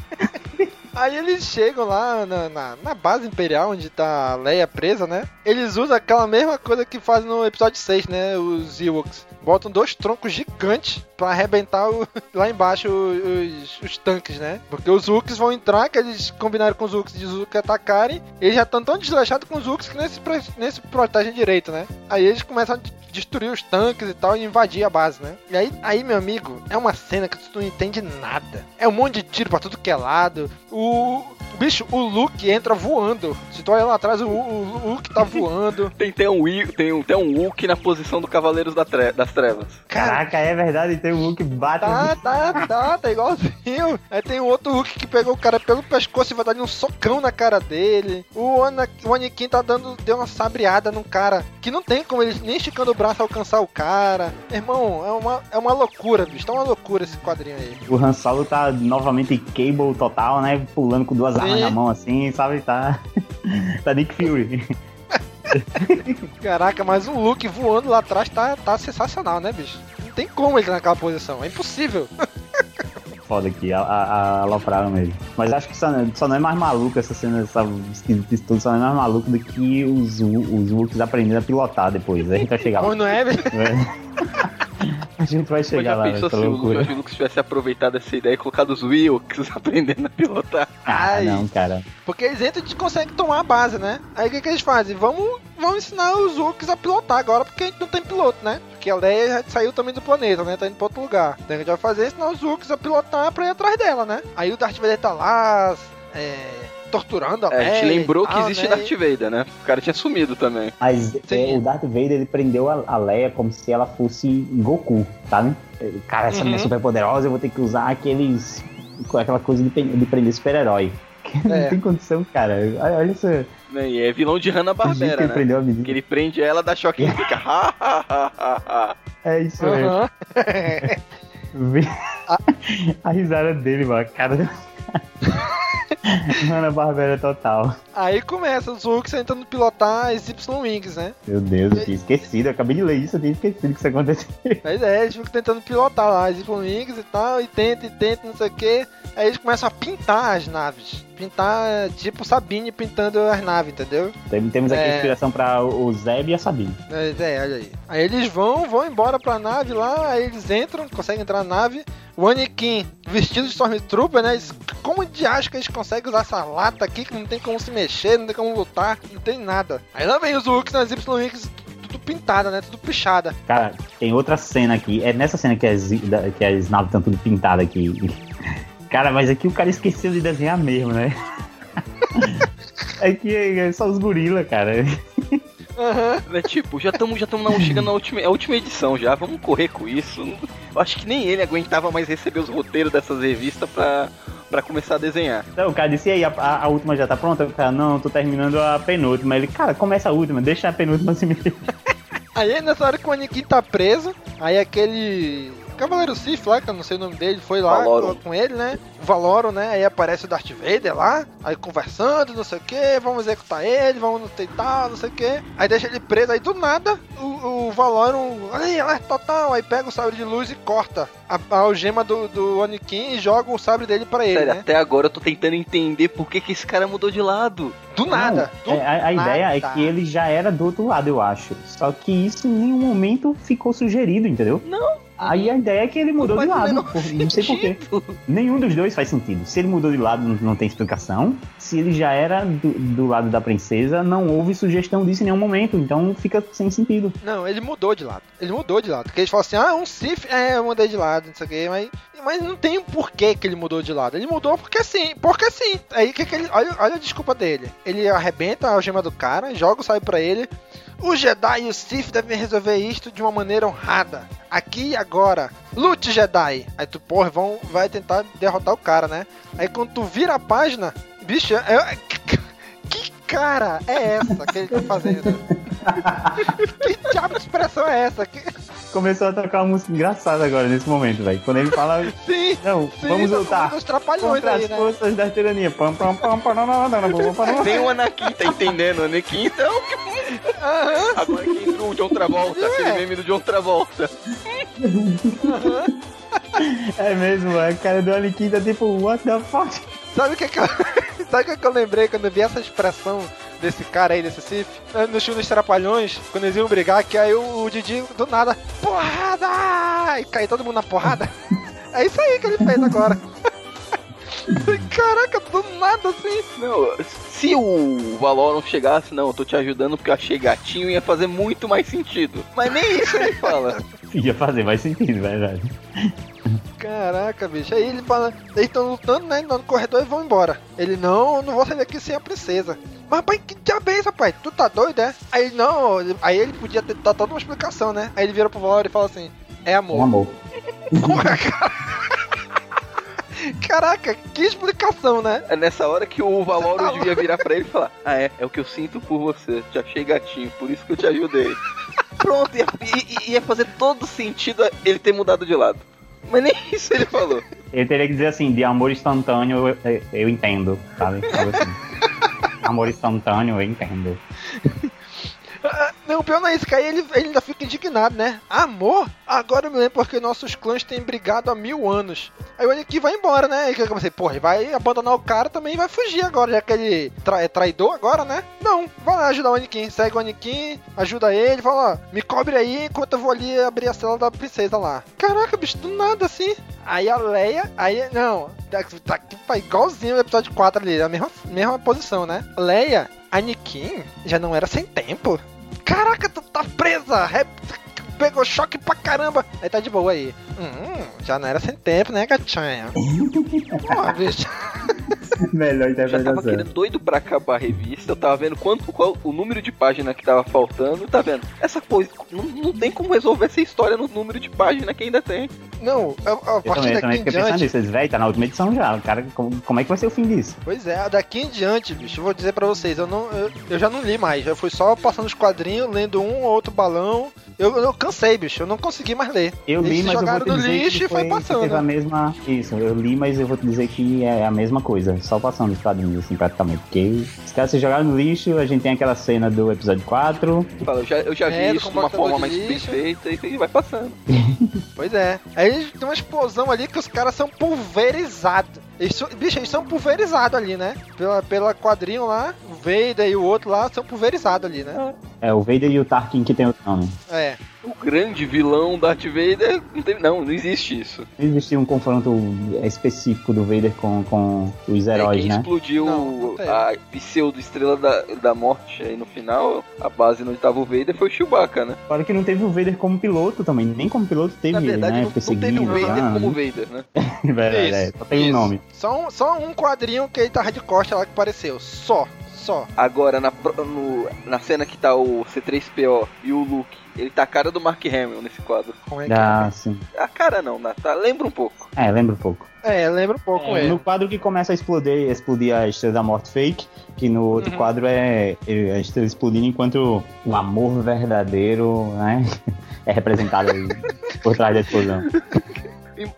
Aí eles chegam lá na base imperial, onde tá a Leia presa, né? Eles usam aquela mesma coisa que fazem no episódio 6, né? Os Ewoks. Botam dois troncos gigantes pra arrebentar lá embaixo os tanques, né? Porque os Wookies vão entrar, que eles combinaram com os Wookies de os Wookies atacarem, eles já estão tão desleixados com os Wookies que nem se protegem direito, né? Aí eles começam a destruir os tanques e tal e invadir a base, né? E aí, meu amigo, é uma cena que tu não entende nada. É um monte de tiro pra tudo que é lado. Bicho, o Luke entra voando. Se tu olha lá atrás, o Luke tá voando. tem um Luke na posição do Cavaleiros das Trevas. Caraca, é verdade, tem um Luke bate. Tá igualzinho. Aí tem um outro Luke que pegou o cara pelo pescoço e vai dar um socão na cara dele. O Anakin deu uma sabreada num cara que não tem como ele nem esticando o braço alcançar o cara. Irmão, é uma loucura, bicho. Tá uma loucura esse quadrinho aí. O Han Solo tá novamente em Cable total, né? Pulando com duas armas na mão assim, sabe? Tá Nick Fury. Caraca, mas o Luke voando lá atrás tá sensacional, né, bicho? Não tem como ele naquela posição, é impossível. Foda aqui, alopraram mesmo. Mas acho que só não é mais maluco essa cena, isso tudo só não é mais maluco do que os Wookies aprenderam a pilotar depois. A gente vai chegar lá. Não é, velho? A gente vai chegar lá, velho. Se o Lucas tivesse aproveitado essa ideia e colocado os Wookies aprendendo a pilotar. Ai, não, cara. Porque eles entram e conseguem tomar a base, né? Aí o que eles fazem? Vamos ensinar os Wookies a pilotar agora, porque a gente não tem piloto, né? Porque a Leia já saiu também do planeta, né? Tá indo pra outro lugar. Então a gente vai fazer ensinar os Wookies a pilotar pra ir atrás dela, né? Aí o Darth Vader tá lá, torturando a Leia. A gente lembrou que existe, né? Darth Vader, né? O cara tinha sumido também. Mas o Darth Vader, ele prendeu a Leia como se ela fosse Goku, sabe? Cara, essa minha super poderosa, eu vou ter que usar aquela coisa de prender super-herói. Não tem condição, cara. Olha isso. E é vilão de Hanna-Barbera, né? Que ele prende ela, dá choque e fica... É isso mesmo. A risada dele, mano. Cara... Hanna-Barbera total. Aí começa os Wookies tentando pilotar as Y-Wings, né? Meu Deus, eu tinha esquecido. Eu acabei de ler isso, eu tinha esquecido que isso aconteceu. Mas eles ficam tentando pilotar lá as Y-Wings e tal, e tenta, não sei o quê. Aí eles começam a pintar as naves. Pintar, tipo Sabine pintando as naves, entendeu? Temos aqui a inspiração pra o Zeb e a Sabine. Olha aí. Aí eles vão embora pra nave lá, aí eles entram, conseguem entrar na nave. O Anakin, vestido de Stormtrooper, né? Como de acho que eles conseguem usar essa lata aqui, que não tem como se mexer, não tem como lutar, não tem nada. Aí lá vem os Wookies nas Y-Wings, tudo pintada, né? Tudo pichada. Cara, tem outra cena aqui. É nessa cena que as naves estão tudo pintadas aqui. Cara, mas aqui o cara esqueceu de desenhar mesmo, né? Aqui é só os gorila, cara. Uhum. É tipo, já estamos chegando na última edição já, vamos correr com isso. Eu acho que nem ele aguentava mais receber os roteiros dessas revistas pra começar a desenhar. Então, o cara disse, e aí, a última já tá pronta? O cara, não, tô terminando a penúltima. Ele, cara, começa a última, deixa a penúltima se meter. Aí nessa hora que o Anakin tá preso, aí aquele... Cavaleiro Sith lá, que eu não sei o nome dele, foi lá com ele, né? Valoro, né? Aí aparece o Darth Vader lá, aí conversando, não sei o que, vamos executar ele, vamos tentar, não sei o que. Aí deixa ele preso, aí do nada o Valoro, aí alerta total, aí pega o sabre de luz e corta a algema do Anakin e joga o sabre dele pra ele. Sério, né? Até agora eu tô tentando entender por que esse cara mudou de lado. Do nada. A ideia é que ele já era do outro lado, eu acho. Só que isso em nenhum momento ficou sugerido, entendeu? Não. Aí a ideia é que ele mudou de lado, não sei porquê. Nenhum dos dois faz sentido. Se ele mudou de lado, não tem explicação. Se ele já era do lado da princesa, não houve sugestão disso em nenhum momento. Então fica sem sentido. Não, ele mudou de lado. Porque eles falam assim, ah, um Sith, eu mudei de lado, não sei o quê. Mas não tem um porquê que ele mudou de lado. Ele mudou porque sim. Aí que ele... Olha a desculpa dele. Ele arrebenta a algema do cara, joga o sabre pra ele. O Jedi e o Sith devem resolver isto de uma maneira honrada. Aqui e agora. Lute, Jedi. Aí tu, porra, vai tentar derrotar o cara, né? Aí quando tu vira a página, bicho, que cara é essa que ele tá fazendo? Que diabo de expressão é essa? Começou a tocar uma música engraçada agora, nesse momento, velho. Quando ele fala... Sim, não, sim, vamos lutar contra as forças, né? Da tirania. Tem o Anakin, tá entendendo? O Anakin, então... Uhum. Agora que entrou o John Travolta, aquele meme do John Travolta. Uhum. É mesmo, a cara do Anakin tá tipo, what the fuck? Sabe o que eu lembrei quando eu vi essa expressão desse cara aí, desse Sith? No filme dos Trapalhões, quando eles iam brigar, que aí o Didi do nada, porrada! e cair todo mundo na porrada. É isso aí que ele fez agora. Caraca, do nada assim. Não, se o Valor não chegasse, não, eu tô te ajudando porque eu achei gatinho, ia fazer muito mais sentido. Mas nem isso ele fala. Ia fazer mais sentido, verdade. Caraca, bicho. Aí ele fala, eles estão lutando, né? No corredor e vão embora. Ele, não, eu não vou sair daqui sem a princesa. Mas, pai, que diabo é isso, rapaz? Tu tá doido, é? Aí, não, aí ele podia ter dado toda uma explicação, né? Aí ele vira pro Valor e fala assim, é amor. É amor. Porra, cara. Caraca, que explicação, né? É nessa hora que o Valor tá devia virar pra ele e falar, ah, é o que eu sinto por você, te achei gatinho, por isso que eu te ajudei. Pronto, ia fazer todo sentido ele ter mudado de lado. Mas nem isso ele falou. Ele teria que dizer assim, de amor instantâneo eu entendo, sabe? Assim. Amor instantâneo eu entendo. Não, o pior não é isso, que aí ele ainda fica indignado, né? Amor? Agora eu me lembro porque nossos clãs têm brigado há 1000 anos. Aí o Anakin vai embora, né? Aí eu comecei, porra, ele vai abandonar o cara também e vai fugir agora, já que ele é traidor agora, né? Não, vai lá ajudar o Anakin, segue o Anakin, ajuda ele, fala, ó, me cobre aí enquanto eu vou ali abrir a cela da princesa lá. Caraca, bicho, do nada assim. Aí a Leia, aí, não, tá igualzinho o episódio 4 ali, a mesma posição, né? Leia, Anakin, já não era sem tempo. Caraca, tu tá presa! Pegou choque pra caramba! Aí tá de boa aí. Já não era sem tempo, né, gatinha? Pô, bicho. Melhor interpretação. Eu já tava querendo doido pra acabar a revista, eu tava vendo qual o número de página que tava faltando, tá vendo? Essa coisa, não tem como resolver essa história no número de página que ainda tem. Não, a partir daqui em diante... Vocês, velho, tá na última edição já, cara, como é que vai ser o fim disso? Pois é, daqui em diante, bicho, eu vou dizer pra vocês, eu já não li mais, eu fui só passando os quadrinhos, lendo um ou outro balão, eu cansei, bicho, eu não consegui mais ler. Eu li, mas jogaram no lixo e foi passando. Teve a mesma... Isso, eu li, mas eu vou te dizer que é a mesma coisa. Só passando os quadrinhos, assim, praticamente. Porque os caras se jogaram no lixo, a gente tem aquela cena do episódio 4. Eu já vi isso de uma forma mais perfeita e vai passando. Pois é. Aí tem uma explosão ali que os caras são pulverizados. Bicho, eles são pulverizados ali, né? Pela quadrinho lá, o Vader e o outro lá são pulverizados ali, né? É, o Vader e o Tarkin que tem outro nome. É. O grande vilão Darth Vader, não existe isso. Não existe um confronto específico do Vader com os heróis, né? Explodiu a pseudo-estrela da morte aí no final, a base onde tava o Vader foi o Chewbacca, né? Claro que não teve o Vader como piloto também, nem como piloto teve ele, né? Na verdade, não teve o Vader como Vader, né? Só tem um nome. Só um quadrinho que ele tava de costa lá que apareceu, só. Agora, na cena que tá o C-3PO e o Luke, ele tá a cara do Mark Hamill nesse quadro. Como é que é? Sim. A cara não, tá? Lembra um pouco. É, lembra um pouco. É, lembra um pouco, é. No quadro que começa a explodir a Estrela da Morte fake, que no outro quadro é a estrela explodindo enquanto o amor verdadeiro, né, é representado aí por trás da explosão.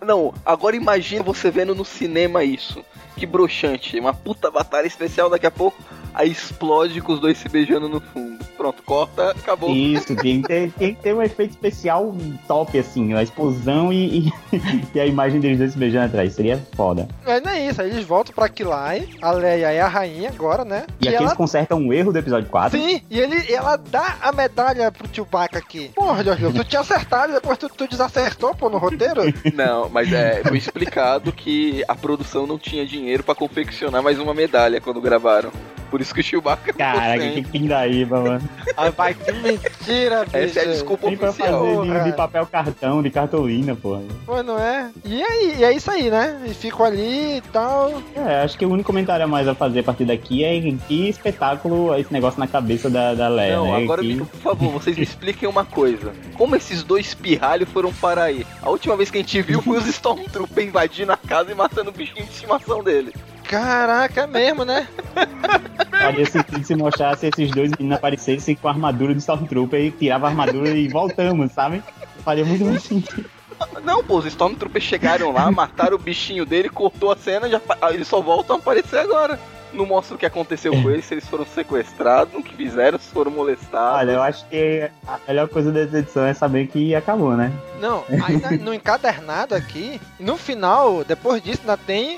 Não, agora imagina você vendo no cinema isso. Que broxante, uma puta batalha especial daqui a pouco, aí explode com os dois se beijando no fundo. Pronto, corta, acabou. Isso, tem que ter um efeito especial top, assim, a explosão e a imagem deles dois se beijando atrás, seria foda. Mas não é isso, eles voltam pra Kilai, a Leia é a rainha agora, né? E aqui eles consertam um erro do episódio 4. Sim, e ela dá a medalha pro Chewbacca aqui. Porra, Jorge, tu tinha acertado e depois tu desacertou, pô, no roteiro? Não, mas foi explicado que a produção não tinha dinheiro pra confeccionar mais uma medalha quando gravaram. Por isso que o Chewbacca... Caraca, que pindaíba, mano. Rapaz, que mentira, bicho. Essa é a desculpa oficial. Pra fazer de papel cartão, de cartolina, porra. Pô, não é? E aí, é isso aí, né? E fico ali e tal. É, acho que o único comentário a mais a fazer a partir daqui é que espetáculo esse negócio na cabeça da Leia. Não, né? Agora, por favor, vocês me expliquem uma coisa. Como esses dois pirralhos foram parar aí? A última vez que a gente viu foi os Stormtroopers invadindo a casa e matando o bichinho de estimação dele. Caraca, mesmo, né? Faria sentido se mostrasse esses dois meninos aparecessem com a armadura do Stormtrooper e tirava a armadura e voltamos, sabe? Faria muito sentido. Não, pô, os Stormtroopers chegaram lá, mataram o bichinho dele, cortou a cena, já, eles só voltam a aparecer agora. Não mostra o que aconteceu com eles, se eles foram sequestrados, o que fizeram, se foram molestados. Olha, eu acho que a melhor coisa dessa edição é saber que acabou, né? Não, ainda no encadernado aqui, no final, depois disso, ainda tem...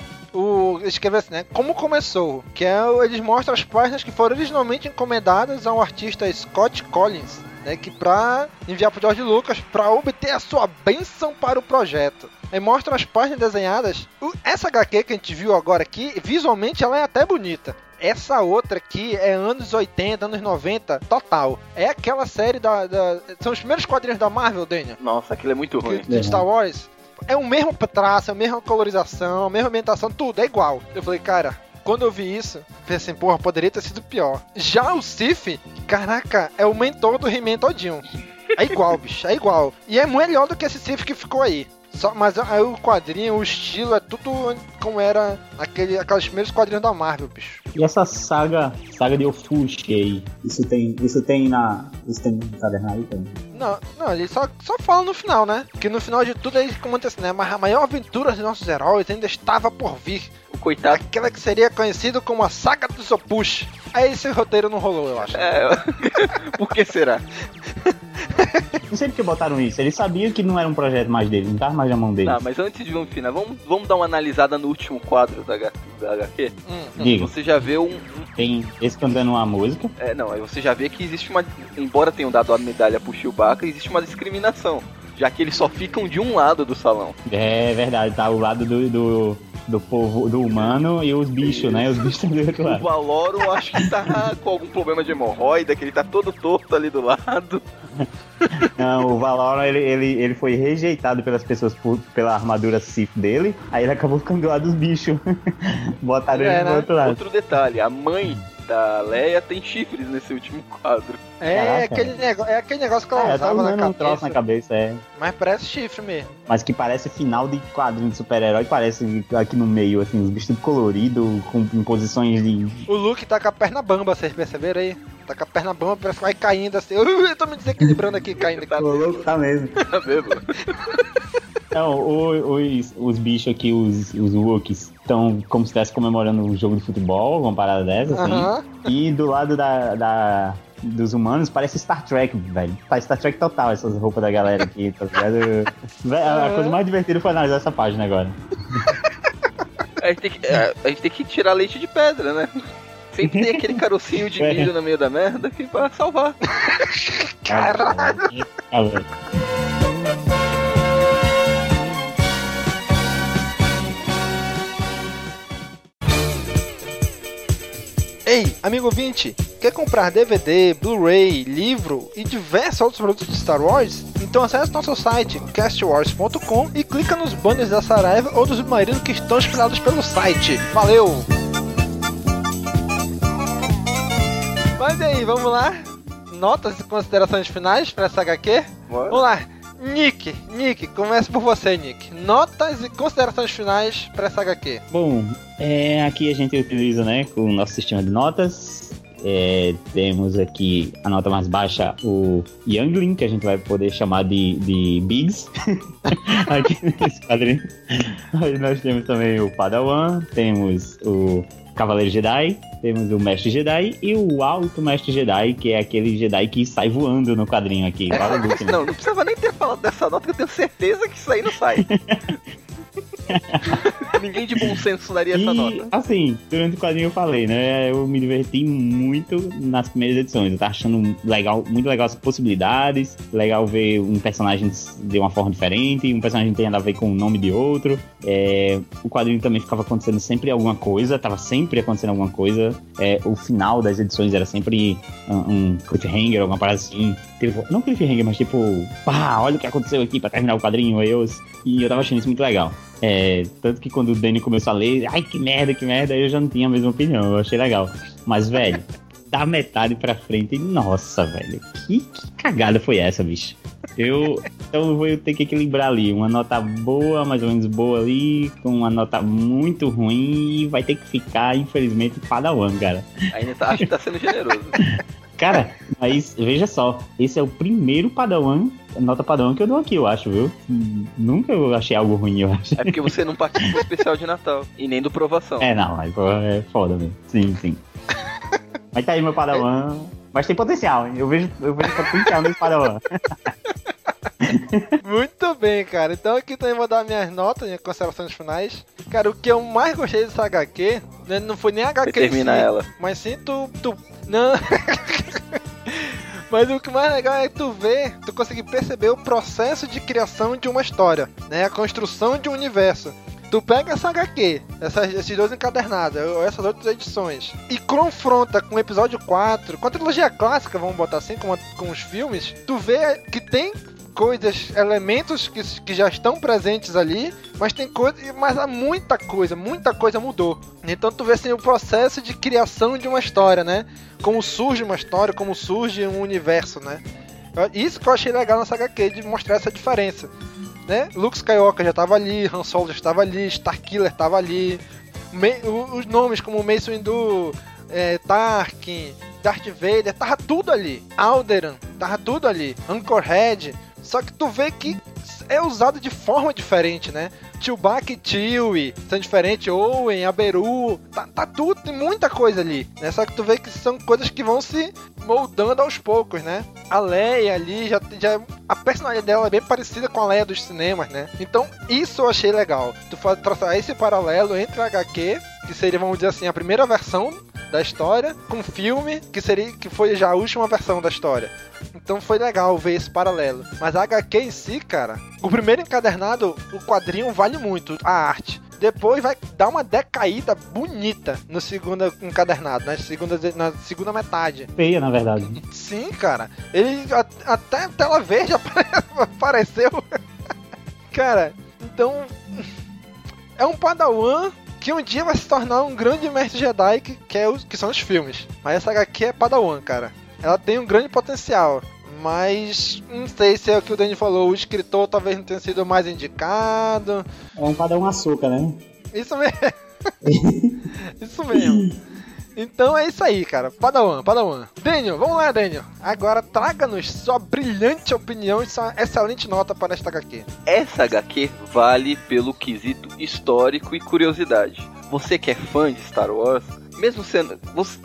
escreve assim, né? Como começou? Que eles mostram as páginas que foram originalmente encomendadas ao artista Scott Collins né, que pra enviar pro George Lucas pra obter a sua bênção para o projeto. Aí mostram as páginas desenhadas. Essa HQ que a gente viu agora aqui, visualmente ela é até bonita. Essa outra aqui é anos 80, anos 90, total. É aquela série são os primeiros quadrinhos da Marvel, Daniel. Nossa, aquilo é muito ruim. De Star Wars. É o mesmo traço, é a mesma colorização, a mesma ambientação, tudo, é igual. Eu falei, cara, quando eu vi isso, eu falei assim, porra, poderia ter sido pior. Já o Sif, caraca, é o mentor do He-Man todinho. É igual, bicho, é igual. E é melhor do que esse Sif que ficou aí. Mas aí o quadrinho, o estilo, é tudo como era aqueles primeiros quadrinhos da Marvel, bicho. E essa saga de Ofusque aí? Isso tem no caderno aí também? Não, ele só fala no final, né? Porque no final de tudo ele comenta assim, né? Mas a maior aventura dos nossos heróis ainda estava por vir. Coitado. Aquela que seria conhecida como a Saga dos Opus. Aí esse roteiro não rolou, eu acho. Por que será? Não sei por que botaram isso. Ele sabia que não era um projeto mais dele, não tava mais na mão dele. Tá, mas antes de final, vamos dar uma analisada no último quadro da HQ? Diga. Você já vê tem esse cantando uma música. É, não, aí você já vê que existe uma... Embora tenham dado a medalha pro Chewbacca, existe uma discriminação. Já que eles só ficam de um lado do salão. É verdade, tá o lado do povo, do humano e os bichos, né? Os bichos do outro lado. O Valoro, eu acho que tá com algum problema de hemorroida, que ele tá todo torto ali do lado. Não, o Valoro, ele foi rejeitado pelas pessoas pela armadura Sith dele, aí ele acabou ficando do lado dos bichos. Botaram ele do outro lado. Outro detalhe, a mãe da Leia tem chifres nesse último quadro. Aquele negócio que ela usava na cabeça. Um troço na cabeça, é. Mas parece chifre mesmo. Mas que parece final de quadrinho de super-herói, parece aqui no meio, assim, os bichos tudo colorido, com posições de... O Luke tá com a perna bamba, vocês perceberam aí? Tá com a perna bamba, parece que vai caindo assim. Eu tô me desequilibrando aqui, caindo. Tá louco, tá mesmo. Tá mesmo. Não, os bichos aqui, os Wookiees, estão como se estivesse comemorando um jogo de futebol, uma parada dessa, assim. Uh-huh. E do lado dos humanos, parece Star Trek, velho. Parece Star Trek total, essas roupas da galera aqui, tá ligado? A coisa mais divertida foi analisar essa página agora. A gente tem que tirar leite de pedra, né? Sempre tem aquele carocinho de milho no meio da merda que vai salvar. Caralho! Ei, amigo ouvinte, quer comprar DVD, Blu-ray, livro e diversos outros produtos de Star Wars? Então acesse nosso site castwars.com e clica nos banners da Saraiva ou dos submarinos que estão espalhados pelo site. Valeu! Mas e aí, vamos lá? Notas e considerações finais para essa HQ? What? Vamos lá! Nick, começa por você, Nick. Notas e considerações finais para essa HQ. Bom, aqui a gente utiliza, né, com o nosso sistema de notas. Temos aqui a nota mais baixa, o Youngling, que a gente vai poder chamar de Biggs. Aqui nesse quadrinho. Aí nós temos também o Padawan, temos o Cavaleiro Jedi, temos o Mestre Jedi e o Alto Mestre Jedi, que é aquele Jedi que sai voando no quadrinho aqui. Não precisava nem ter falado dessa nota, que eu tenho certeza que isso aí não sai. Ninguém de bom senso daria essa nota. Assim, durante o quadrinho eu falei, né? Eu me diverti muito nas primeiras edições. Eu tava achando legal, muito legal as possibilidades. Legal ver um personagem de uma forma diferente, um personagem que tem nada a ver com o nome de outro. O quadrinho também ficava acontecendo sempre alguma coisa, tava sempre acontecendo alguma coisa. O final das edições era sempre um cliffhanger, alguma parada assim. Tipo, não cliffhanger, mas tipo, pá, olha o que aconteceu aqui pra terminar o quadrinho. E eu tava achando isso muito legal. Tanto que quando o Danny começou a ler, ai, que merda, eu já não tinha a mesma opinião, eu achei legal. Mas, velho, da metade pra frente, nossa, velho, que cagada foi essa, bicho? Então eu vou ter que equilibrar ali, uma nota boa, mais ou menos boa ali, com uma nota muito ruim, e vai ter que ficar, infelizmente, Padawan, cara. Ainda acho que tá sendo generoso. Cara, mas veja só, esse é o primeiro Padawan, nota Padawan que eu dou aqui, eu acho, viu? Nunca eu achei algo ruim, eu acho. É porque você não participou do especial de Natal e nem do Provação. Não, é foda mesmo. Sim. Mas tá aí meu Padawan, mas tem potencial, hein? Eu vejo potencial nesse Padawan. Muito bem, cara. Então aqui também vou dar minhas notas, minhas considerações finais. Cara, o que eu mais gostei dessa HQ, né, não foi nem a HQ em si, mas sim tu... Não... Mas o que mais legal é tu ver, tu conseguir perceber o processo de criação de uma história, né? A construção de um universo. Tu pega essa HQ, esses dois encadernados, ou essas outras edições, e confronta com o episódio 4, com a trilogia clássica, vamos botar assim, com os filmes, tu vê que tem coisas, elementos que já estão presentes ali, mas tem coisa, mas há muita coisa mudou. Então tu vê assim o processo de criação de uma história, né? Como surge uma história, como surge um universo, né? Isso que eu achei legal nessa HQ, de mostrar essa diferença. Né? Luke Skywalker já estava ali, Han Solo já estava ali, Starkiller estava ali, os nomes como Mace Windu, Tarkin, Darth Vader, tava tudo ali, Alderaan, tava tudo ali, Anchorhead, só que tu vê que é usado de forma diferente, né? Chewbacca e Chewie são diferentes, Owen, Aberu, tá tudo, tem muita coisa ali, né? Só que tu vê que são coisas que vão se moldando aos poucos, né? A Leia ali, já a personalidade dela é bem parecida com a Leia dos cinemas, né? Então, isso eu achei legal. Tu traçar esse paralelo entre a HQ, que seria, vamos dizer assim, a primeira versão da história, com o filme, que foi já a última versão da história. Então foi legal ver esse paralelo. Mas a HQ em si, cara, o primeiro encadernado, o quadrinho vale muito, a arte. Depois vai dar uma decaída bonita no segundo encadernado, na segunda metade. Feia, na verdade. Sim, cara. Ele até a tela verde apareceu. Cara, então é um padawan que um dia vai se tornar um grande mestre Jedi, que são os filmes. Mas essa HQ é padawan, cara. Ela tem um grande potencial, mas não sei se é o que o Dani falou, o escritor talvez não tenha sido mais indicado. É um padrão açúcar, né? Isso mesmo. Isso mesmo. Então é isso aí, cara. Padawan. Daniel, vamos lá, Daniel. Agora traga-nos sua brilhante opinião e sua excelente nota para esta HQ. Essa HQ vale pelo quesito histórico e curiosidade. Você que é fã de Star Wars,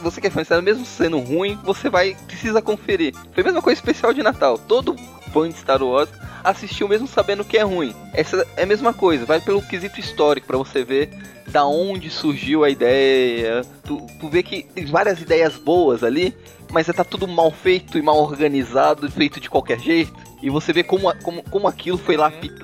você que é fã de Star Wars, mesmo sendo ruim, você precisa conferir. Foi a mesma coisa especial de Natal. Todo fã de Star Wars assistiu mesmo sabendo que é ruim. Essa é a mesma coisa, vale pelo quesito histórico, pra você ver da onde surgiu a ideia. Tu vê que tem várias ideias boas ali, mas tá tudo mal feito e mal organizado, feito de qualquer jeito. E você vê como aquilo foi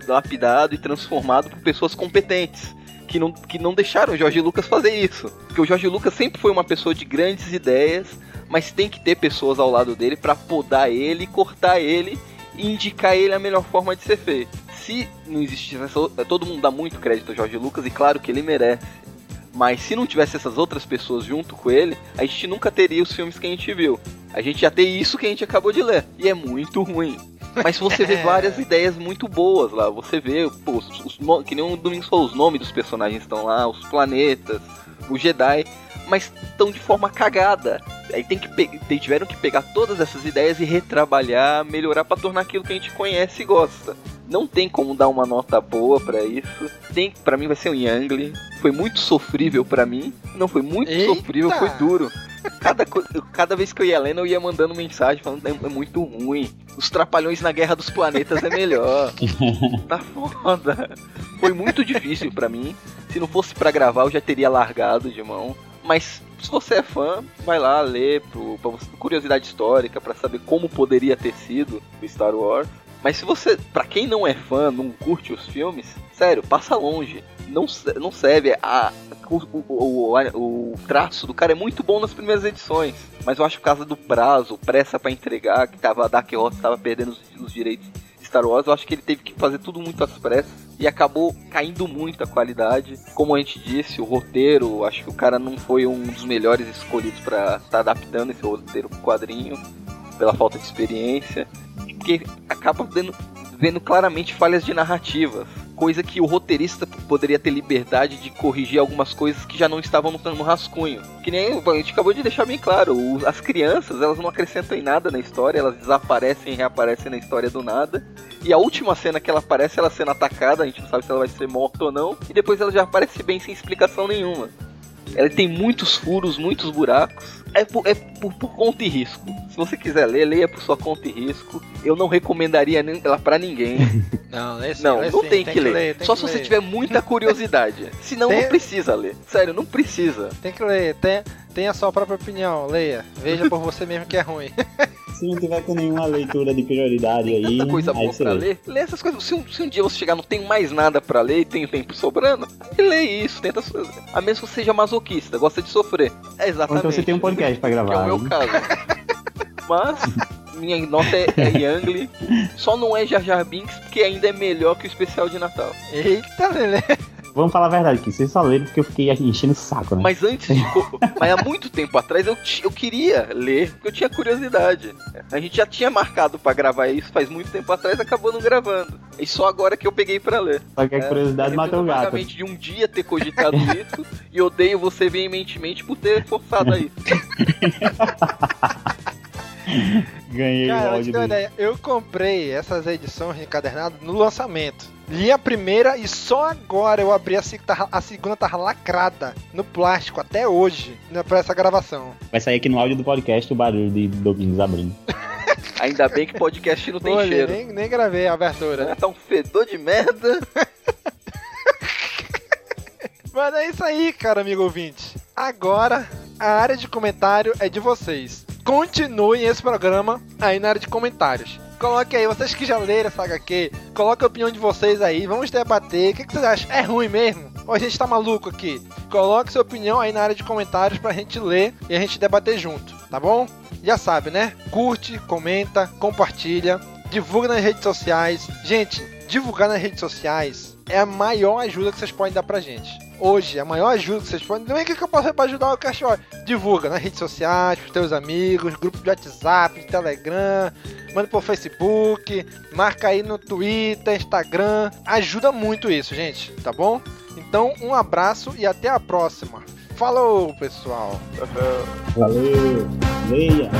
lapidado e transformado por pessoas competentes, que não deixaram o George Lucas fazer isso. Porque o George Lucas sempre foi uma pessoa de grandes ideias, mas tem que ter pessoas ao lado dele pra podar ele, cortar ele, indicar ele a melhor forma de ser feito. Se não existisse, todo mundo dá muito crédito ao George Lucas, e claro que ele merece, mas se não tivesse essas outras pessoas junto com ele, a gente nunca teria os filmes que a gente viu. A gente já tem isso que a gente acabou de ler, e é muito ruim. Mas você vê várias ideias muito boas lá, você vê, pô, que nem o Domingos falou, os nomes dos personagens estão lá, os planetas, o Jedi, mas estão de forma cagada. Aí tiveram que pegar todas essas ideias e retrabalhar, melhorar pra tornar aquilo que a gente conhece e gosta. Não tem como dar uma nota boa pra isso. Pra mim vai ser um Yangling. Foi muito sofrível pra mim. Não, foi muito sofrível, foi duro. Cada vez que eu ia lendo, eu ia mandando mensagem falando que é muito ruim. Os Trapalhões na Guerra dos Planetas é melhor. Tá foda. Foi muito difícil pra mim. Se não fosse pra gravar, eu já teria largado de mão. Mas se você é fã, vai lá ler pra curiosidade histórica, pra saber como poderia ter sido o Star Wars. Mas se você, pra quem não é fã, não curte os filmes, sério, passa longe. Não serve. O traço do cara é muito bom nas primeiras edições, mas eu acho por causa do prazo, pressa pra entregar, que a Dark Horse tava perdendo os direitos de Star Wars, eu acho que ele teve que fazer tudo muito às pressas e acabou caindo muito a qualidade. Como a gente disse, o roteiro, acho que o cara não foi um dos melhores escolhidos pra estar adaptando esse roteiro pro quadrinho, pela falta de experiência, porque acaba vendo claramente falhas de narrativas, coisa que o roteirista poderia ter liberdade de corrigir algumas coisas que já não estavam no rascunho. Que nem a gente acabou de deixar bem claro, as crianças, elas não acrescentam em nada na história, elas desaparecem e reaparecem na história do nada, e a última cena que ela aparece, ela sendo atacada, a gente não sabe se ela vai ser morta ou não, e depois ela já aparece bem sem explicação nenhuma. Ela tem muitos furos, muitos buracos. É por conta e risco. Se você quiser ler, leia por sua conta e risco. Eu não recomendaria ela pra ninguém. Não tem que ler. Só se você tiver muita curiosidade. Senão não precisa ler. Sério, não precisa. Tem que ler. Tenha a sua própria opinião. Leia. Veja por você mesmo que é ruim. se não tiver com nenhuma leitura de prioridade tem aí... Tanta coisa boa pra ler. Lê essas coisas. Se um dia você chegar, não tem mais nada pra ler e tem tempo sobrando, lê isso. Tenta... A menos que você seja masoquista, gosta de sofrer. É exatamente. Então você tem um podcast pra gravar. Que é o meu caso. Mas... minha nota é Youngly. Só não é Jar Jar Binks, que ainda é melhor que o especial de Natal. Eita, Lelé. Vamos falar a verdade aqui, vocês só leram porque eu fiquei enchendo o saco, né? Mas antes de... Mas há muito tempo atrás eu queria ler, porque eu tinha curiosidade. A gente já tinha marcado pra gravar isso faz muito tempo atrás, acabou não gravando. E só agora que eu peguei pra ler. Só que a curiosidade matou o gato. Eu de um dia ter cogitado isso, e odeio você veementemente por ter forçado a isso. Ganhei. Cara, eu comprei essas edições encadernadas no lançamento. Li a primeira e só agora eu abri a segunda, tava lacrada no plástico até hoje, né, pra essa gravação. Vai sair aqui no áudio do podcast o barulho de Douglas abrindo. Ainda bem que podcast não tem cheiro. Nem gravei a abertura. Tá um fedor de merda. Mas é isso aí, cara, amigo ouvinte. Agora a área de comentário é de vocês. Continuem esse programa aí na área de comentários. Coloque aí, vocês que já leram essa HQ, coloque a opinião de vocês aí, vamos debater. O que vocês acham? É ruim mesmo? Ou a gente tá maluco aqui? Coloque sua opinião aí na área de comentários pra gente ler e a gente debater junto, tá bom? Já sabe, né? Curte, comenta, compartilha, divulga nas redes sociais. Gente, divulgar nas redes sociais é a maior ajuda que vocês podem dar pra gente. Hoje, a maior ajuda que vocês podem... O que eu posso fazer pra ajudar o cachorro? Divulga nas redes sociais, pros teus amigos, grupo de WhatsApp, de Telegram, manda pro Facebook, marca aí no Twitter, Instagram. Ajuda muito isso, gente, tá bom? Então, um abraço e até a próxima. Falou, pessoal! Valeu! Leia!